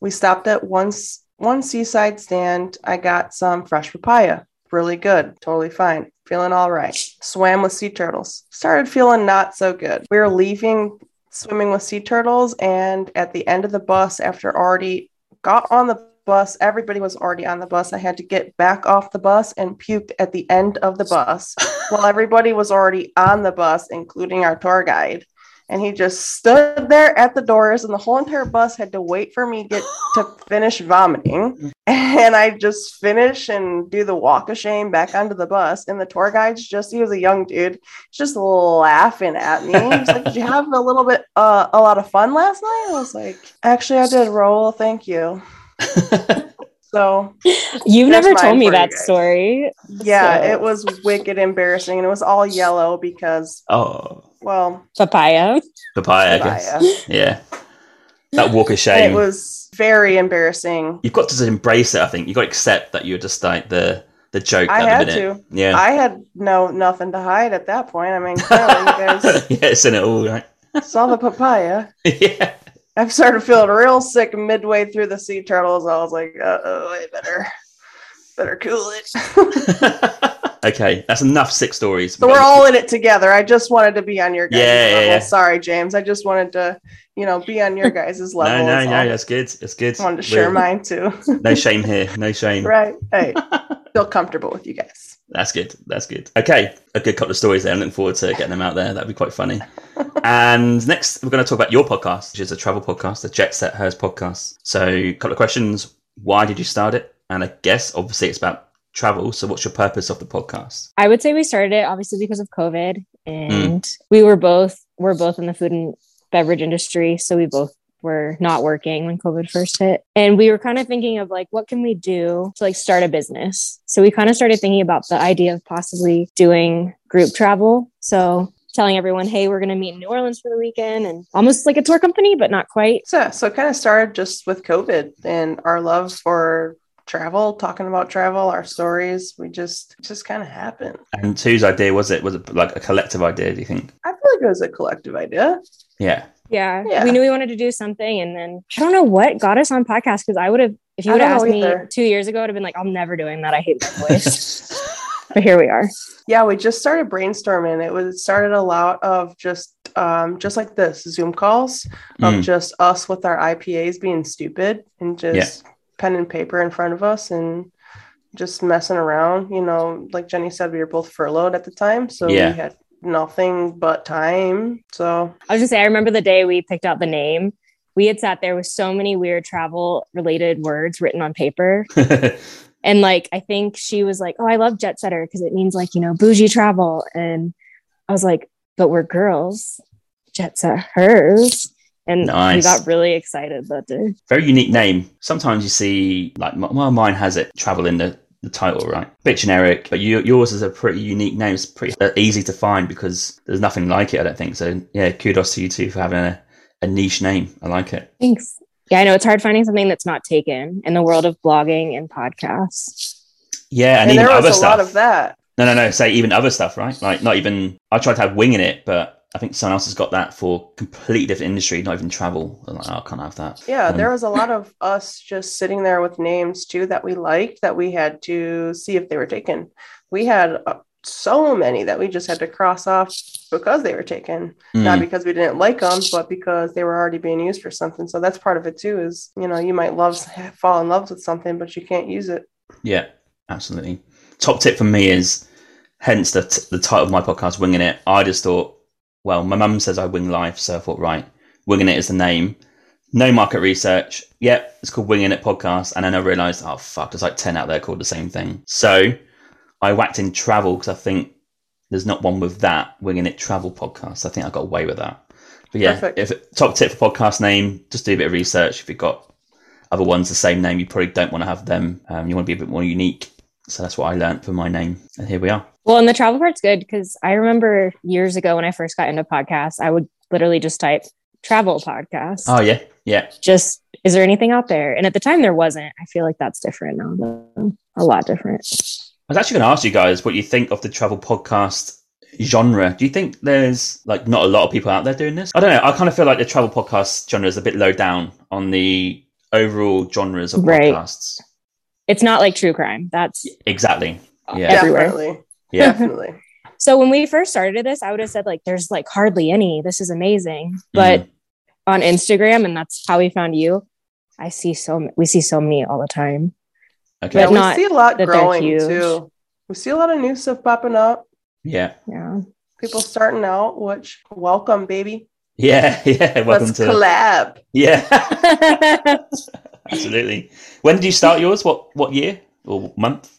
we stopped at one, one seaside stand. I got some fresh papaya. Really good. Totally fine. Feeling all right. Swam with sea turtles. Started feeling not so good. We were leaving swimming with sea turtles, and at the end of the bus, after already got on the bus, everybody was already on the bus, I had to get back off the bus and puked at the end of the bus while everybody was already on the bus, including our tour guide. And he just stood there at the doors, and the whole entire bus had to wait for me get to finish vomiting. And I just finish and do the walk of shame back onto the bus. And the tour guide's just, he was a young dude, just laughing at me. He's like, did you have a little bit, uh, a lot of fun last night? I was like, actually, I did, Raul. Thank you. So you've never told me that story. Yeah, so. It was wicked embarrassing, and it was all yellow because oh well papaya papaya, papaya. I guess. Yeah, that walk of shame. It was very embarrassing. You've got to embrace it. I think you've got to accept that you're just like the the joke. I had to. Yeah, I had no nothing to hide at that point. I mean, clearly, you guys yeah, it's in it all, right? Saw the papaya. Yeah. I've started feeling real sick midway through the sea turtles. I was like, uh-oh, I better, better cool it. Okay, that's enough sick stories. So we're all in it together. I just wanted to be on your guys' yeah, level. Yeah, yeah. Sorry, James. I just wanted to, you know, be on your guys' level. No, no, no, that's good. That's good. I wanted to share we're... mine too. No shame here. No shame. Right. Hey, feel comfortable with you guys. That's good. That's good. Okay, a good couple of stories there. I'm looking forward to getting them out there. That'd be quite funny. And next, we're going to talk about your podcast, which is a travel podcast, the Jet Set Hers podcast. So a couple of questions. Why did you start it? And I guess, obviously, it's about travel. So what's your purpose of the podcast? I would say we started it, obviously, because of COVID. And mm. we were both, we're both in the food and beverage industry. So we both were not working when COVID first hit. And we were kind of thinking of like, what can we do to like start a business? So we kind of started thinking about the idea of possibly doing group travel. So telling everyone, hey, we're going to meet in New Orleans for the weekend, and almost like a tour company, but not quite. So, so it kind of started just with COVID and our love for travel, talking about travel, our stories. We just, just kind of happened. And whose idea was it? Was it like a collective idea, do you think? I feel like it was a collective idea. Yeah. Yeah. yeah. We knew we wanted to do something. And then I don't know what got us on podcast, because I would have, if you would have asked either. me two years ago, I'd have been like, I'm never doing that. I hate that voice. But here we are. Yeah, we just started brainstorming. It was started a lot of just um, just like this Zoom calls of mm. just us with our I P As being stupid and just yeah. pen and paper in front of us and just messing around. You know, like Jenny said, we were both furloughed at the time. So yeah. we had nothing but time. So I was just saying, I remember the day we picked out the name. we had sat there with so many weird travel related words written on paper. And like, I think she was like, oh, I love jet setter because it means like, you know, bougie travel. And I was like, but we're girls, jet set hers. And nice. We got really excited that day. Very unique name. Sometimes you see, like, well, mine has it, travel in the, the title, right? Bit generic, but you, yours is a pretty unique name. It's pretty easy to find because there's nothing like it, I don't think. So, yeah, kudos to you two for having a, a niche name. I like it. Thanks. Yeah, I know. It's hard finding something that's not taken in the world of blogging and podcasts. Yeah, and, and even there was other a stuff. lot of that. No, no, no. Say even other stuff, right? Like, not even, I tried to have wing in it, but I think someone else has got that for completely different industry, not even travel. I'm like, oh, I can't have that. Yeah, um, there was a lot of us just sitting there with names too that we liked that we had to see if they were taken. We had uh, so many that we just had to cross off because they were taken, mm. not because we didn't like them, but because they were already being used for something. So that's part of it too is, you know, you might love fall in love with something, but you can't use it. Yeah, absolutely. Top tip for me is, hence the, t- the title of my podcast, Winging It. I just thought, well, my mum says I wing life, so I thought, right, Winging It is the name. No market research. Yep, it's called Winging It Podcast. And then I realised, oh, fuck, there's like ten out there called the same thing. So I whacked in travel because I think there's not one with that, Winging It Travel Podcast. I think I got away with that. But yeah, Perfect. if top tip for podcast name, just do a bit of research. If you've got other ones the same name, you probably don't want to have them. Um, you want to be a bit more unique. So that's what I learned for my name. And here we are. Well, and the travel part's good because I remember years ago when I first got into podcasts, I would literally just type travel podcast. Oh, yeah. Yeah. Just, is there anything out there? And at the time there wasn't. I feel like that's different now. A lot different. I was actually going to ask you guys what you think of the travel podcast genre. Do you think there's like not a lot of people out there doing this? I don't know. I kind of feel like the travel podcast genre is a bit low down on the overall genres of right. podcasts. It's not like true crime. That's exactly yeah. everywhere. Definitely. Yeah, definitely. So when we first started this, I would have said like, there's like hardly any, this is amazing. But mm. on Instagram, and that's how we found you. I see so we see so many all the time. Okay. But yeah, we see a lot growing too. We see a lot of new stuff popping up. Yeah. Yeah. People starting out, which welcome, baby. Yeah. Yeah. Welcome Let's to collab. Yeah. Absolutely. When did you start yours? What what year or month?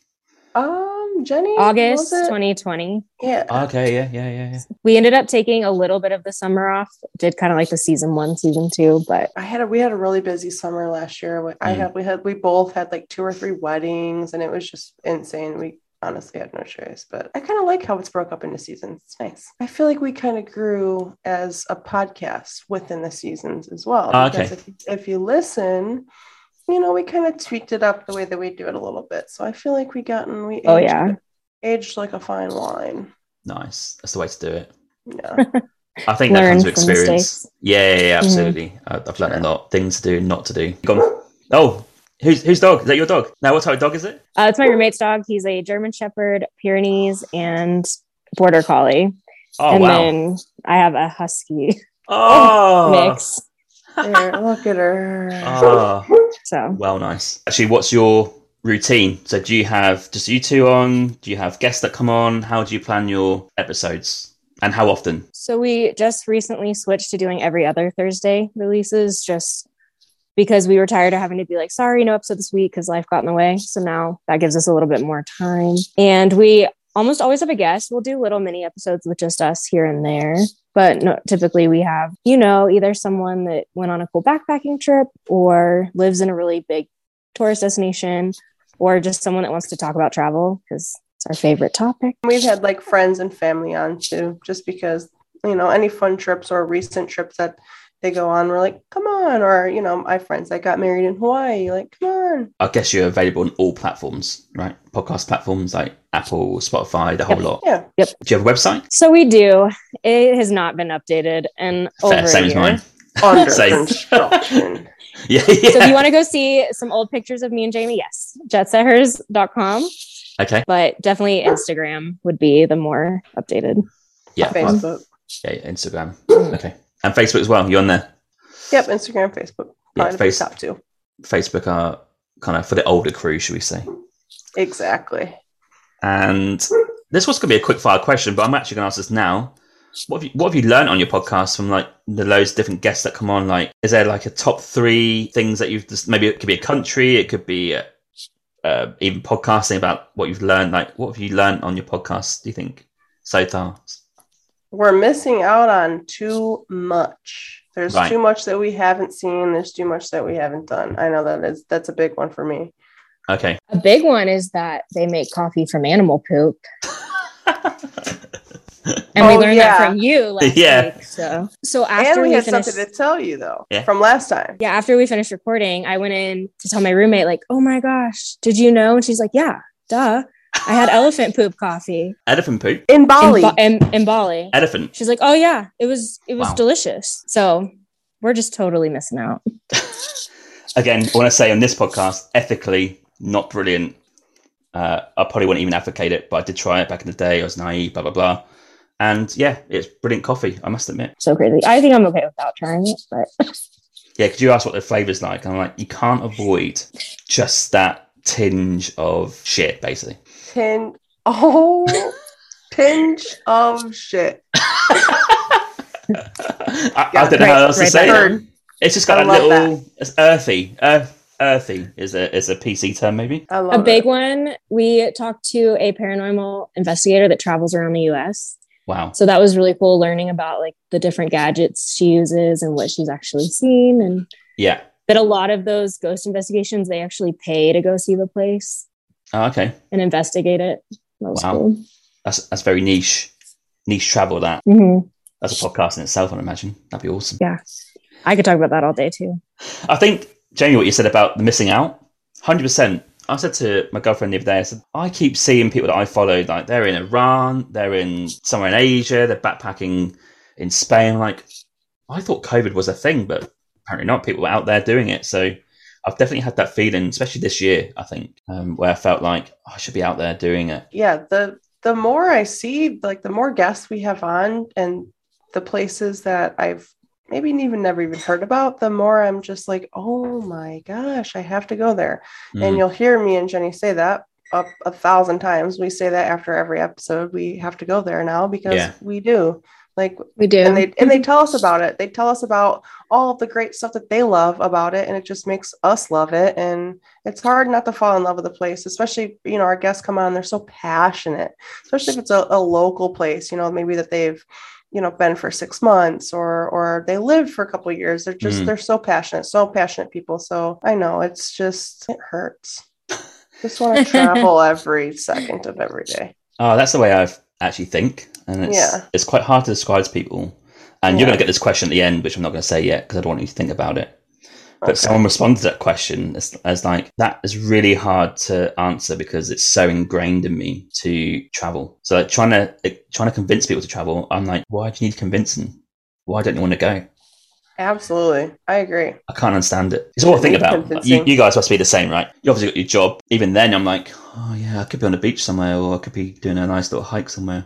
Um, Jenny. August twenty twenty. Yeah. Oh, okay. Yeah. Yeah. Yeah. Yeah. We ended up taking a little bit of the summer off. Did kind of like the season one, season two, but I had a, we had a really busy summer last year. I mm. had we had we both had like two or three weddings, and it was just insane. We honestly had no choice, but I kind of like how it's broke up into seasons. It's nice. I feel like we kind of grew as a podcast within the seasons as well. Oh, okay. If, if you listen. You know, we kind of tweaked it up the way that we do it a little bit. So I feel like we gotten we aged, oh, yeah. aged like a fine wine. Nice. That's the way to do it. Yeah. I think that comes with experience. Yeah, yeah, yeah, absolutely. Mm-hmm. I've learned yeah. a lot. Things to do, not to do. Gone. Oh, who's whose dog? Is that your dog? Now, what type of dog is it? Uh, it's my roommate's dog. He's a German Shepherd, Pyrenees, and Border Collie. Oh, and wow. then I have a Husky oh. mix. There, look at her. Oh, so well, nice. Actually, what's your routine? So, do you have just you two on? Do you have guests that come on? How do you plan your episodes, and how often? So, we just recently switched to doing every other Thursday releases, just because we were tired of having to be like, sorry, no episode this week because life got in the way. So now that gives us a little bit more time, and we almost always have a guest. We'll do little mini episodes with just us here and there. But no, typically we have, you know, either someone that went on a cool backpacking trip or lives in a really big tourist destination or just someone that wants to talk about travel because it's our favorite topic. We've had like friends and family on too, just because, you know, any fun trips or recent trips that they go on, we're like, come on. Or, you know, my friends that got married in Hawaii, like, come on. I guess you're available on all platforms, right? Podcast platforms like Apple, Spotify, the whole yep. lot. Yeah. Yep. Do you have a website? So we do. It has not been updated in Fair, over same a year. As mine. Under construction. yeah, yeah. So if you want to go see some old pictures of me and Jamie, yes, jet setters dot com. Okay. But definitely Instagram would be the more updated. Yeah. Facebook. Yeah, yeah, Instagram. Okay. And Facebook as well. You're on there. Yep, Instagram, Facebook. Yeah, face- top two. Facebook are kind of for the older crew, should we say? Exactly. And this was going to be a quick fire question, but I'm actually going to ask this now. What have you, what have you learned on your podcast from like the loads of different guests that come on? Like, is there like a top three things that you've just, maybe it could be a country, it could be a, uh, even podcasting about what you've learned. Like, what have you learned on your podcast, do you think, so far? We're missing out on too much. There's right. too much that we haven't seen. There's too much that we haven't done. I know that is, that's a big one for me. Okay. A big one is that they make coffee from animal poop. And we oh, learned yeah. that from you last yeah. week. So, so after and we, we had finished, something to tell you though yeah. from last time. Yeah, after we finished recording, I went in to tell my roommate, like, "Oh my gosh, did you know?" And she's like, "Yeah, duh, I had elephant poop coffee." Elephant poop in Bali. In, in, in Bali, elephant. She's like, "Oh yeah, it was it was wow. delicious." So we're just totally missing out. Again, I want to say on this podcast, ethically not brilliant. Uh, I probably wouldn't even advocate it, but I did try it back in the day. I was naive, blah blah blah. And yeah, it's brilliant coffee, I must admit. So crazy. I think I'm okay without trying it, but... yeah, because you asked what the flavour's like, and I'm like, you can't avoid just that tinge of shit, basically. Tinge... Oh! Tinge of shit. I, yeah, I don't know right, how else right to say it. It's just got I a little... That. It's earthy. Earth, earthy is a, is a P C term, maybe? I love a big it. One, we talked to a paranormal investigator that travels around the U S, Wow. So that was really cool learning about like the different gadgets she uses and what she's actually seen. And yeah, but a lot of those ghost investigations, they actually pay to go see the place. Oh, okay. And investigate it. That was wow. cool. That's, that's very niche, niche travel that. Mm-hmm. That's a podcast in itself, I'd imagine. That'd be awesome. Yeah. I could talk about that all day too. I think, Jamie, what you said about the missing out, one hundred percent. I said to my girlfriend the other day, I said, I keep seeing people that I followed, like they're in Iran, they're in somewhere in Asia, they're backpacking in Spain. Like, I thought COVID was a thing, but apparently not. People were out there doing it. So I've definitely had that feeling, especially this year, I think, um, where I felt like oh, I should be out there doing it. Yeah. The, the more I see, like the more guests we have on and the places that I've maybe even never even heard about, the more I'm just like, oh my gosh, I have to go there. Mm. And you'll hear me and Jenny say that up a thousand times. We say that after every episode, we have to go there now because yeah. we do. Like we do. And they, and they tell us about it. They tell us about all the great stuff that they love about it. And it just makes us love it. And it's hard not to fall in love with the place, especially, you know, our guests come on, they're so passionate, especially if it's a, a local place, you know, maybe that they've, you know, been for six months or, or they lived for a couple of years. They're just, mm. they're so passionate, so passionate people. So I know it's just, it hurts. Just want to travel every second of every day. Oh, that's the way I actually think. And it's, yeah. it's quite hard to describe to people. And yeah. you're going to get this question at the end, which I'm not going to say yet because I don't want you to think about it. But okay. someone responded to that question as, as like, that is really hard to answer because it's so ingrained in me to travel. So like trying to like, trying to convince people to travel, I'm like, why do you need convincing? Why don't you want to go? Absolutely. I agree. I can't understand it. It's all I think about. Like, you, you guys must be the same, right? You obviously got your job. Even then, I'm like, oh yeah, I could be on a beach somewhere or I could be doing a nice little hike somewhere.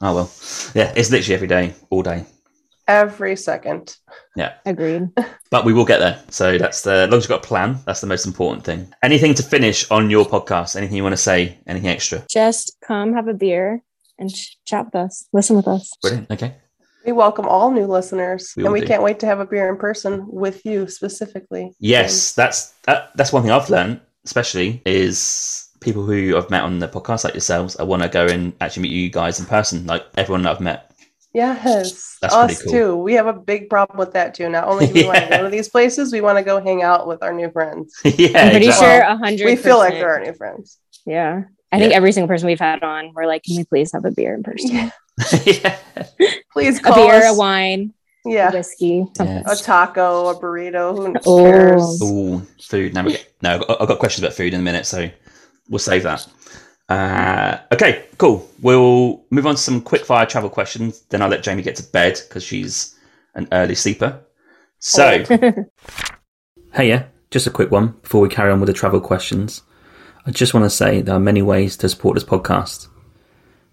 Oh well. Yeah, it's literally every day, all day. Every second. Yeah. Agreed. But we will get there. So that's the, as long as you've got a plan, that's the most important thing. Anything to finish on your podcast? Anything you want to say? Anything extra? Just come have a beer and chat with us. Listen with us. Brilliant. Okay. We welcome all new listeners we and we do. Can't wait to have a beer in person with you specifically. Yes. And- that's, that, that's one thing I've learned, especially is people who I've met on the podcast like yourselves. I want to go and actually meet you guys in person. Like everyone that I've met. Yes, that's us cool. too. We have a big problem with that too. Not only do we yeah. want to go to these places, we want to go hang out with our new friends. Yeah, I'm pretty exactly. sure one hundred percent. We feel like they're our new friends. Yeah, I yeah. think every single person we've had on, we're like, can we please have a beer in person? Yeah. yeah. Please call a beer, us. A wine, yeah, a whiskey, yes. a taco, a burrito. Who knows? Oh, Ooh, food. Now we get... No, I've got, I've got questions about food in a minute, so we'll save that. Uh, okay, cool. We'll move on to some quick fire travel questions. Then I'll let Jamie get to bed because she's an early sleeper. So, hey, yeah, just a quick one before we carry on with the travel questions. I just want to say there are many ways to support this podcast.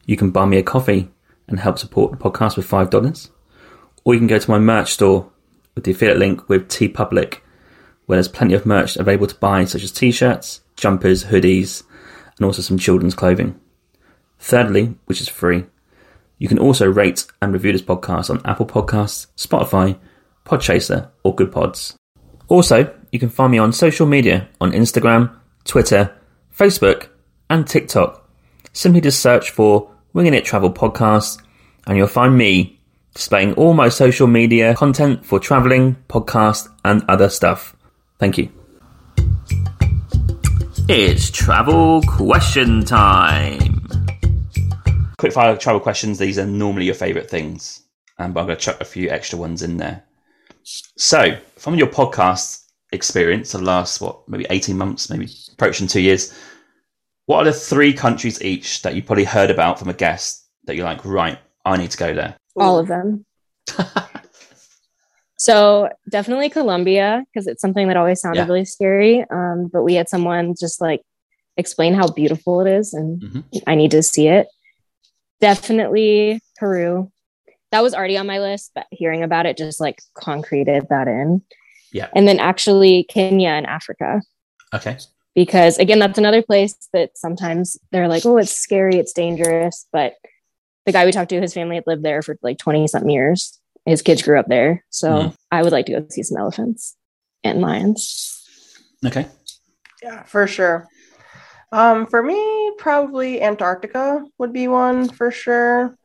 You can buy me a coffee and help support the podcast with five dollars. Or you can go to my merch store with the affiliate link with TeePublic, where there's plenty of merch available to buy, such as t-shirts, jumpers, hoodies, and also some children's clothing. Thirdly, which is free, You can also rate and review this podcast on Apple Podcasts, Spotify, Podchaser, or Good Pods. Also, you can find me on social media on Instagram, Twitter, Facebook, and TikTok. Simply just search for Winging It Travel Podcast, and you'll find me displaying all my social media content for travelling, podcast, and other stuff. Thank you. It's travel question time. Quickfire travel questions. These are normally your favourite things, and but I'm going to chuck a few extra ones in there. So, from your podcast experience, the last, what, maybe eighteen months, maybe approaching two years, what are the three countries each that you probably heard about from a guest that you're like, right, I need to go there? All of them. So definitely Colombia, because it's something that always sounded yeah. really scary. Um, but we had someone just like explain how beautiful it is, and mm-hmm. I need to see it. Definitely Peru. That was already on my list, but hearing about it just like concreted that in. Yeah. And then actually Kenya in Africa. Okay. Because again, that's another place that sometimes they're like, oh, it's scary, it's dangerous. But the guy we talked to, his family had lived there for like twenty something years. His kids grew up there. So mm. I would like to go see some elephants and lions. Okay. Yeah, for sure. Um, for me, probably Antarctica would be one for sure.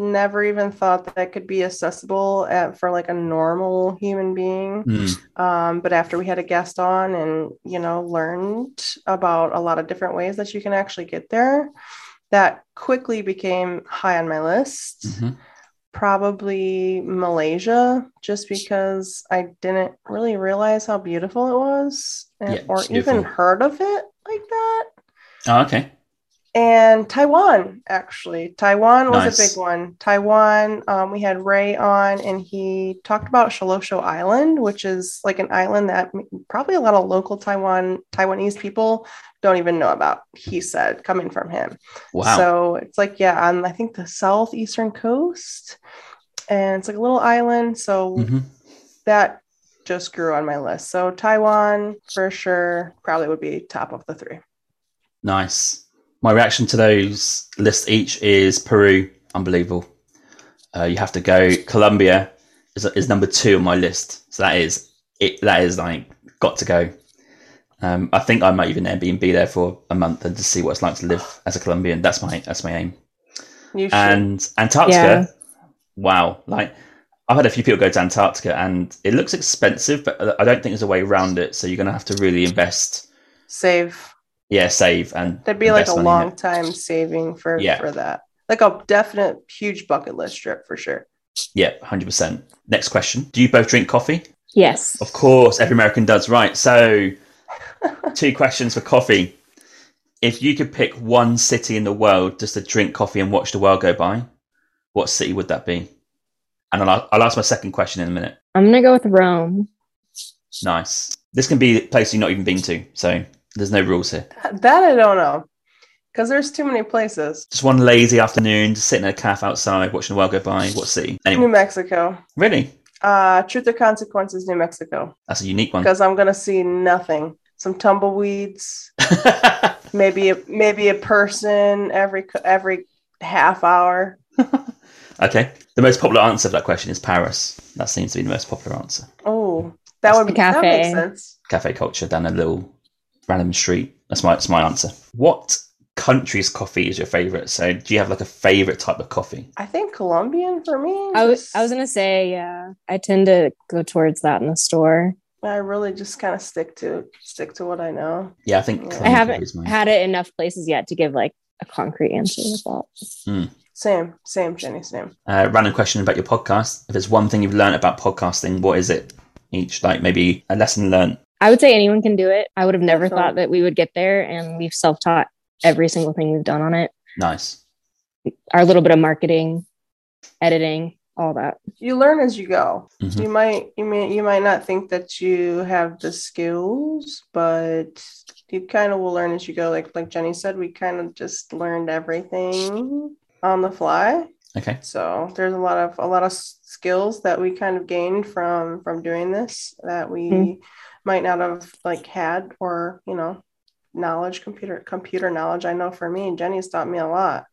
Never even thought that, that could be accessible at, for like a normal human being. Mm. Um, but after we had a guest on and, you know, learned about a lot of different ways that you can actually get there, that quickly became high on my list. Mm-hmm. Probably Malaysia, just because I didn't really realize how beautiful it was and, yeah, or even beautiful. Heard of it like that. Oh, okay. And Taiwan, actually. Taiwan was nice. A big one. Taiwan, um, we had Ray on, and he talked about Shilosho Island, which is like an island that probably a lot of local Taiwan Taiwanese people don't even know about, he said, coming from him. Wow. So it's like, yeah, on I think the southeastern coast, and it's like a little island. So mm-hmm. that just grew on my list. So Taiwan, for sure, probably would be top of the three. Nice. My reaction to those lists each is Peru, unbelievable. Uh, you have to go. Colombia is, is number two on my list, so that is it. That is like got to go. Um, I think I might even Airbnb there for a month and just see what it's like to live as a Colombian. That's my that's my aim. You should. And Antarctica, yeah. Wow! Like I've had a few people go to Antarctica, and it looks expensive, but I don't think there's a way around it. So you're going to have to really invest, save. Yeah, save. And that'd be like a long time saving for, yeah. for that. Like a definite huge bucket list trip for sure. Yeah, one hundred percent. Next question. Do you both drink coffee? Yes. Of course, every American does. Right. So two questions for coffee. If you could pick one city in the world just to drink coffee and watch the world go by, what city would that be? And I'll, I'll ask my second question in a minute. I'm going to go with Rome. Nice. This can be a place you've not even been to. So... there's no rules here. That I don't know, because there's too many places. Just one lazy afternoon, just sitting in a cafe outside, watching the world go by. What city? Anyway. New Mexico. Really? Uh, Truth or Consequences, New Mexico. That's a unique one. Because I'm going to see nothing. Some tumbleweeds, maybe a, maybe a person every every half hour. Okay. The most popular answer to that question is Paris. That seems to be the most popular answer. Oh, that That's would be cafe. That makes sense. Cafe culture down a little... random street. That's my that's my answer. What country's coffee is your favorite? So do you have like a favorite type of coffee? I think Colombian for me. I was I was gonna say yeah. I tend to go towards that in the store. I really just kind of stick to stick to what I know. Yeah, I think yeah. I haven't had it enough places yet to give like a concrete answer with that. Mm. Same, same, Jenny, same. Uh, random question about your podcast. If there's one thing you've learned about podcasting, what is it? Each like maybe a lesson learned. I would say anyone can do it. I would have never Excellent. Thought that we would get there, and we've self-taught every single thing we've done on it. Nice. Our little bit of marketing, editing, all that. You learn as you go. Mm-hmm. You might, you may, you might not think that you have the skills, but you kind of will learn as you go. Like, like Jenny said, we kind of just learned everything on the fly. Okay. So there's a lot of a lot of skills that we kind of gained from from doing this that we. Mm-hmm. might not have like had, or you know, knowledge computer computer knowledge. I know for me, Jenny's taught me a lot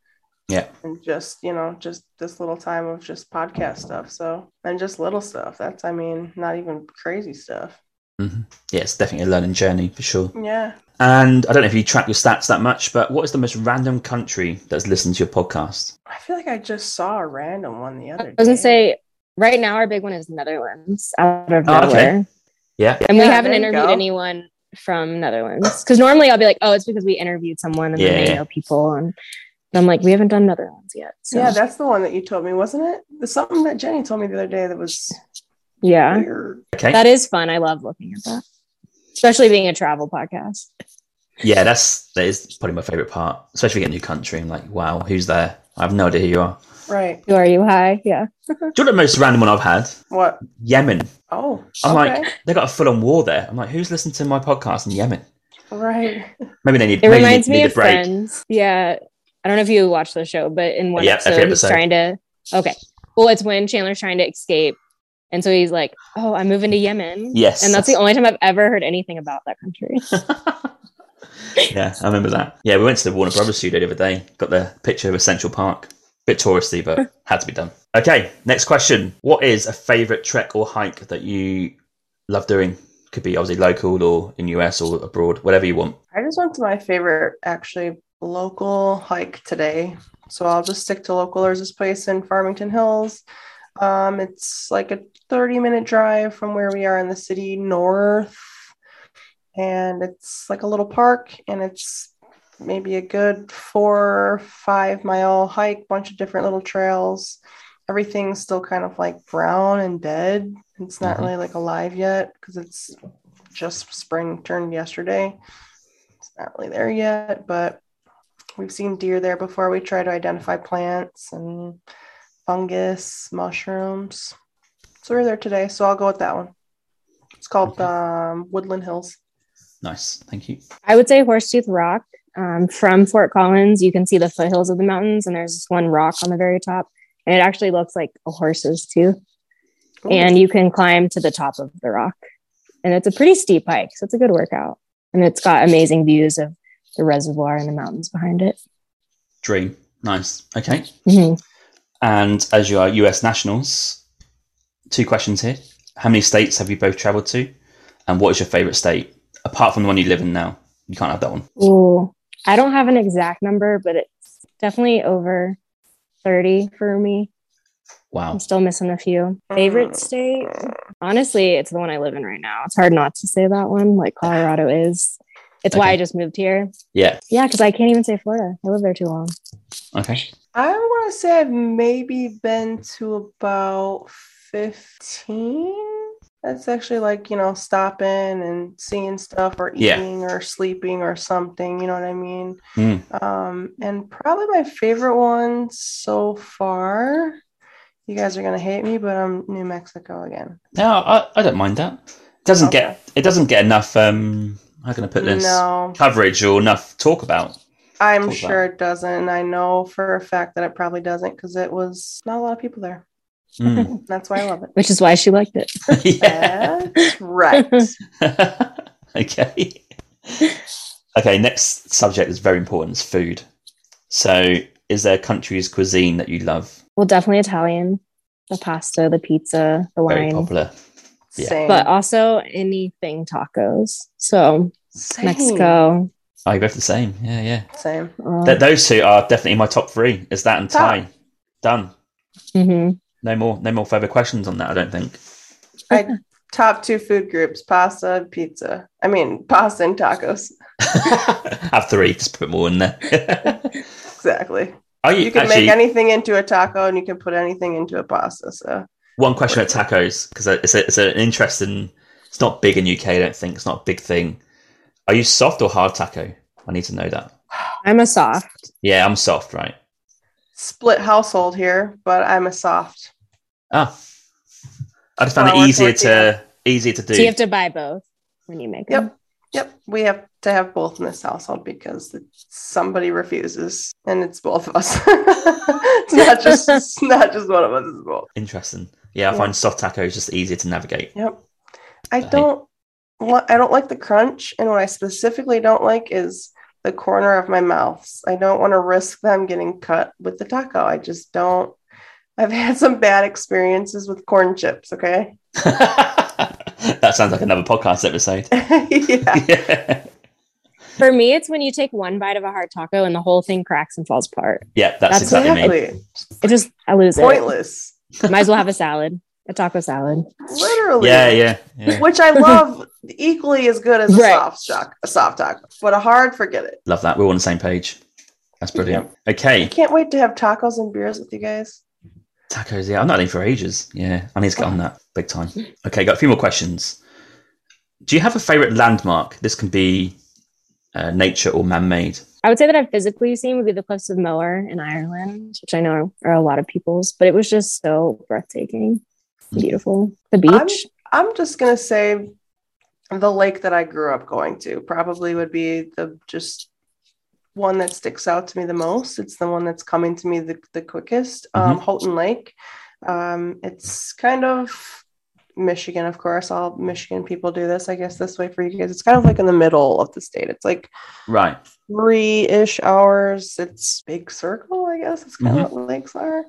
Yeah. And just, you know, just this little time of just podcast stuff. So, and just little stuff. That's, I mean, not even crazy stuff. Mm-hmm. Yeah, it's definitely a learning journey for sure. Yeah. And I don't know if you track your stats that much, but what is the most random country that's listened to your podcast? I feel like I just saw a random one the other day. I was going to say, right now, our big one is Netherlands, out of oh, nowhere. Okay. Yeah. And yeah, we haven't interviewed anyone from Netherlands. Because normally I'll be like, oh, it's because we interviewed someone and yeah, then they yeah. know people. And I'm like, we haven't done Netherlands yet. So. Yeah, that's the one that you told me, wasn't it? There's something that Jenny told me the other day that was... Yeah. Weird. Okay. That is fun. I love looking at that. Especially being a travel podcast. Yeah, that's that is probably my favorite part. Especially getting a new country. I'm like, wow, who's there? I have no idea who you are. Right. Who are you? Hi. Yeah. Do you know the most random one I've had? What? Yemen. Oh. I'm okay. Like, they got a full on war there. I'm like, who's listening to my podcast in Yemen? Right. Maybe they need It maybe reminds need, me need of Friends. Yeah. I don't know if you watch the show, but in one yeah, episode, episode he's trying to Okay. Well, it's when Chandler's trying to escape. And so he's like, oh, I'm moving to Yemen. Yes. And that's the only time I've ever heard anything about that country. Yeah, I remember that. Yeah, we went to the Warner Brothers studio the other day. Got the picture of Central Park. Bit touristy, but had to be done. Okay, next question. What is a favorite trek or hike that you love doing? Could be obviously local or in U S or abroad, whatever you want. I just went to my favorite, actually, local hike today. So I'll just stick to local. There's this place in Farmington Hills. Um, it's like a thirty minute drive from where we are in the city north, and it's like a little park, and it's maybe a good four or five mile hike, bunch of different little trails. Everything's still kind of like brown and dead. It's not really like alive yet because it's just spring turned yesterday. It's not really there yet, but we've seen deer there before. We try to identify plants and fungus, mushrooms. So we're there today, so I'll go with that one. It's called um, Woodland Hills. Nice, thank you. I would say Horsetooth Rock. Um, from Fort Collins, you can see the foothills of the mountains, and there's this one rock on the very top, and it actually looks like a horse's tooth. Ooh. And you can climb to the top of the rock. And it's a pretty steep hike, so it's a good workout. And it's got amazing views of the reservoir and the mountains behind it. Dream. Nice. Okay. Mm-hmm. And as you are U S nationals, two questions here. How many states have you both traveled to? And what is your favorite state? Apart from the one you live in now, you can't have that one. Ooh, I don't have an exact number, but it's definitely over thirty for me. Wow. I'm still missing a few. Favorite state? Honestly, it's the one I live in right now. It's hard not to say that one, like Colorado is. It's okay. Why I just moved here. Yeah. Yeah, because I can't even say Florida. I lived there too long. Okay. I want to say I've maybe been to about fifteen. That's actually like, you know, stopping and seeing stuff or eating yeah. or sleeping or something. You know what I mean? Mm. Um, and probably my favorite one so far. You guys are going to hate me, but I'm New Mexico again. No, I, I don't mind that. It doesn't okay. get it doesn't get enough. Um, how can I put this? No. Coverage or enough talk about. I'm sure about. It doesn't. I know for a fact that it probably doesn't because it was not a lot of people there. Mm. That's why I love it. Which is why she liked it. Yeah. That's right. Okay. Okay, next subject is very important. It's food. So is there a country's cuisine that you love? Well, definitely Italian. The pasta, the pizza, the wine. Very popular. Yeah. Same. But also anything tacos. So Same. Mexico... Oh, you're both the same. Yeah, yeah. Same. Uh, Th- those two are definitely my top three. Is that and Thai. Top. Done. Mm-hmm. No more no more further questions on that, I don't think. I, top two food groups, pasta and pizza. I mean, pasta and tacos. Have three, just put more in there. Exactly. Are you, you can actually, make anything into a taco and you can put anything into a pasta. So one question about tacos, because it's, it's an interesting... It's not big in U K, I don't think. It's not a big thing. Are you soft or hard taco? I need to know that. I'm a soft. Yeah, I'm soft, right? Split household here, but I'm a soft. Oh. I just found well, it easier to easier to do. So you have to buy both when you make yep. them? Yep. Yep. We have to have both in this household because somebody refuses and it's both of us. It's not just it's not just one of us, it's both. Interesting. Yeah, I yeah. find soft tacos just easier to navigate. Yep. I, I don't... Hate- What I don't like the crunch, and what I specifically don't like is the corner of my mouth. I don't want to risk them getting cut with the taco. I just don't. I've had some bad experiences with corn chips. Okay. That sounds like another podcast episode. Yeah. Yeah. For me, it's when you take one bite of a hard taco and the whole thing cracks and falls apart. Yeah, that's, that's exactly, exactly me. It just, I lose Pointless. It. Pointless. Might as well have a salad, a taco salad. Literally. Yeah, yeah. yeah. Which I love equally as good as a, right. soft shock, a soft taco, but a hard, forget it. Love that. We're on the same page. That's brilliant. Yeah. Okay. I can't wait to have tacos and beers with you guys. Tacos, yeah. I'm not in for ages. Yeah, I need to get on that big time. Okay, got a few more questions. Do you have a favorite landmark? This can be... Uh, nature or man-made? I would say that I've physically seen would be the Cliffs of Moher in Ireland, which I know are, are a lot of people's, but it was just so breathtaking, beautiful. The beach. I'm, I'm just going to say the lake that I grew up going to probably would be the just one that sticks out to me the most. It's the one that's coming to me the, the quickest, um, mm-hmm. Houghton Lake. Um, it's kind of Michigan, of course, all Michigan people do this, I guess, this way for you guys. It's kind of like in the middle of the state. It's like right three-ish hours. It's big circle, I guess. It's kind mm-hmm. of what lakes are.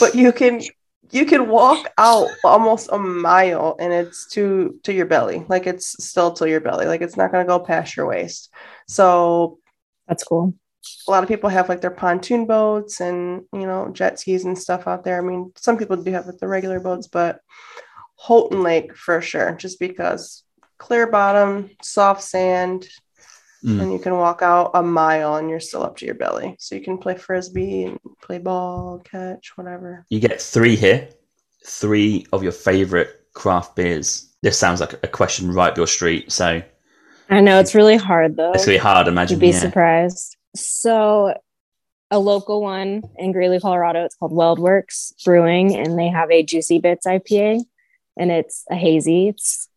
But you can you can walk out almost a mile and it's to to your belly. Like it's still to your belly. Like it's not gonna go past your waist. So that's cool. A lot of people have like their pontoon boats and you know jet skis and stuff out there. I mean, some people do have like the regular boats, but Houghton Lake for sure, just because clear bottom, soft sand, mm. and you can walk out a mile and you're still up to your belly. So you can play frisbee and play ball, catch, whatever. You get three here, three of your favorite craft beers. This sounds like a question right up your street. So I know it's really hard though. It's really hard. Imagine you'd be yeah. surprised. So a local one in Greeley, Colorado, it's called Weldworks Brewing, and they have a Juicy Bits I P A. And it's a hazy, it's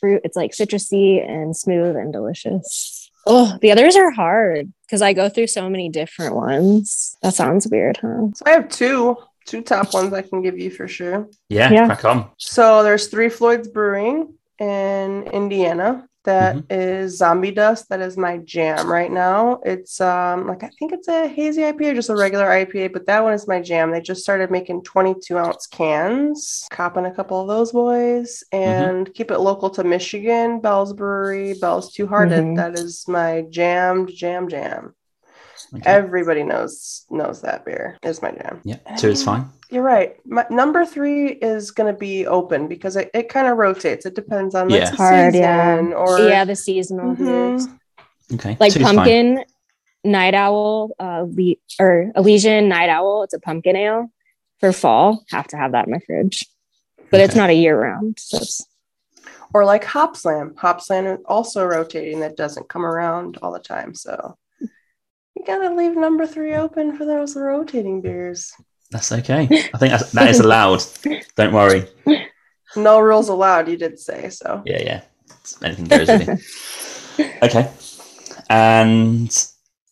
fruit, it's like citrusy and smooth and delicious. Oh, the others are hard because I go through so many different ones. That sounds weird, huh? So I have two, two top ones I can give you for sure. Yeah, yeah. Crack on. So there's Three Floyds Brewing in Indiana. That mm-hmm. is Zombie Dust. That is my jam right now. It's um like, I think it's a hazy I P A, just a regular I P A, but that one is my jam. They just started making twenty-two ounce cans, copping a couple of those boys, and mm-hmm. keep it local to Michigan, Bell's Brewery, Bell's Two Hearted. Mm-hmm. That is my jam, jam, jam. Okay. Everybody knows knows that beer is my jam. Yeah, two is fine. You're right. My, number three is going to be open because it, it kind of rotates. It depends on yeah. like the Hard, season yeah. or yeah, the seasonal mm-hmm. beers. Okay, like two's pumpkin, fine. Night Owl, uh, Le- or Elysian Night Owl. It's a pumpkin ale for fall. Have to have that in my fridge, but okay. it's not a year round. So it's... Or like Hop Slam. Hop Slam is also rotating. That doesn't come around all the time, so. You gotta leave number three open for those rotating beers. That's okay. I think that's, that is allowed. Don't worry. No rules allowed, you did say so. Yeah, yeah. Anything goes, really. Okay. And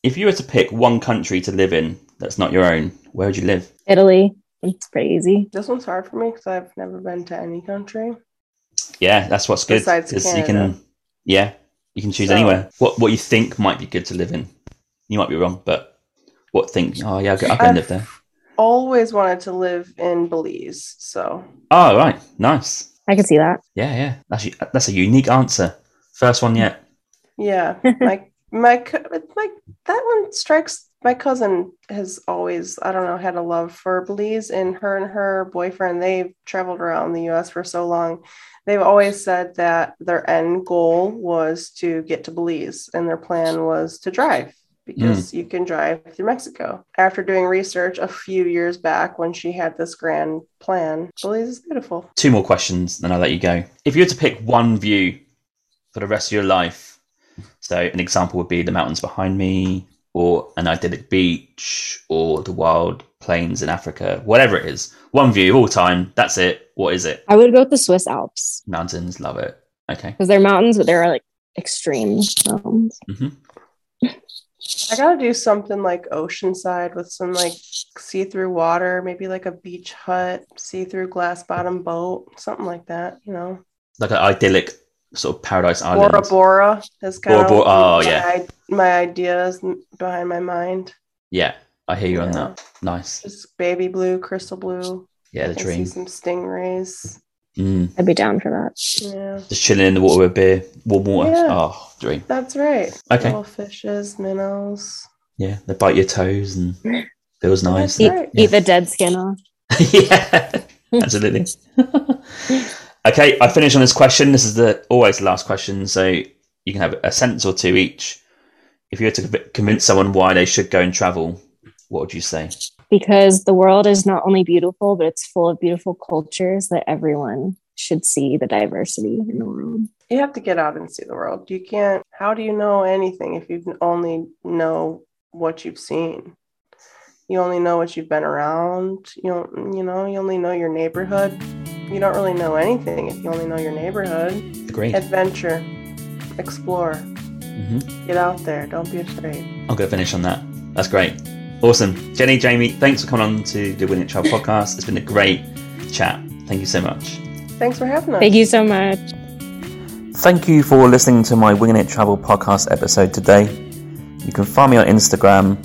if you were to pick one country to live in that's not your own, where would you live? Italy. It's pretty easy. This one's hard for me because I've never been to any country. Yeah, that's what's good. Besides Canada. You can, yeah, you can choose so. anywhere. What what you think might be good to live in. You might be wrong, but what thing? Oh, yeah, I've been live there. I've always wanted to live in Belize, so. Oh, right. Nice. I can see that. Yeah, yeah. That's, that's a unique answer. First one yet. Yeah. my, my, my, that one strikes, my cousin has always, I don't know, had a love for Belize, and her and her boyfriend, they've traveled around the U S for so long. They've always said that their end goal was to get to Belize, and their plan was to drive. Because mm. you can drive through Mexico. After doing research a few years back when she had this grand plan, Belize is beautiful. Two more questions, then I'll let you go. If you were to pick one view for the rest of your life, so an example would be the mountains behind me, or an idyllic beach, or the wild plains in Africa, whatever it is, one view of all time, that's it. What is it? I would go with the Swiss Alps. Mountains, love it. Okay. Because they're mountains, but they're like extreme mountains. Mm-hmm. I gotta do something like oceanside with some like see-through water, maybe like a beach hut, see-through glass bottom boat, something like that, you know. Like an idyllic sort of paradise island. Bora Bora is kind Bora, of Bora, oh, my, yeah. my ideas behind my mind. Yeah, I hear you yeah. on that. Nice. Just baby blue, crystal blue. Yeah, the dream. I see some stingrays. Mm. I'd be down for that. Yeah. Just chilling in the water with beer, warm water. Yeah. Oh, dream. That's right. Okay. Little fishes, minnows. Yeah, they bite your toes and feels nice. Eat, right. yeah. eat the dead skin off. Yeah, absolutely. Okay, I finish on this question. This is the always the last question, so you can have a sentence or two each. If you were to convince someone why they should go and travel, what would you say? Because the world is not only beautiful, but it's full of beautiful cultures that everyone should see the diversity in the world. You have to get out and see the world. You can't, how do you know anything if you only know what you've seen? You only know what you've been around. You don't, you know, you only know your neighborhood. You don't really know anything if you only know your neighborhood. Great. Adventure. Explore. Mm-hmm. Get out there. Don't be afraid. I'll go finish on that. That's great. Awesome. Jenny, Jamie, thanks for coming on to the Winning Child podcast. It's been a great chat. Thank you so much. Thanks for having us. Thank you so much. Thank you for listening to my Winging It Travel podcast episode today. You can find me on Instagram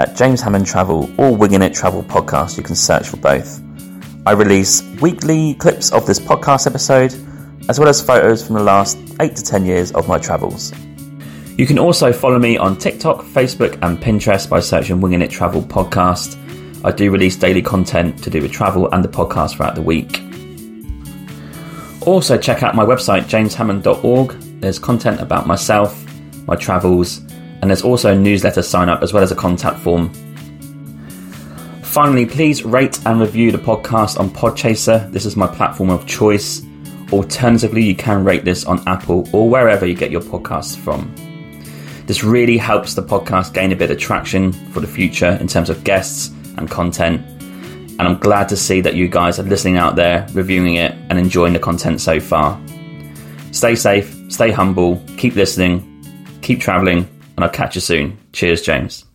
at James Hammond Travel or Winging It Travel podcast. You can search for both. I release weekly clips of this podcast episode, as well as photos from the last eight to ten years of my travels. You can also follow me on TikTok, Facebook and Pinterest by searching Winging It Travel podcast. I do release daily content to do with travel and the podcast throughout the week. Also check out my website, james hammond dot org. There's content about myself, my travels, and there's also a newsletter sign up as well as a contact form. Finally, please rate and review the podcast on Podchaser. This is my platform of choice. Alternatively, you can rate this on Apple or wherever you get your podcasts from. This really helps the podcast gain a bit of traction for the future in terms of guests and content. And I'm glad to see that you guys are listening out there, reviewing it and enjoying the content so far. Stay safe, stay humble, keep listening, keep traveling, and I'll catch you soon. Cheers, James.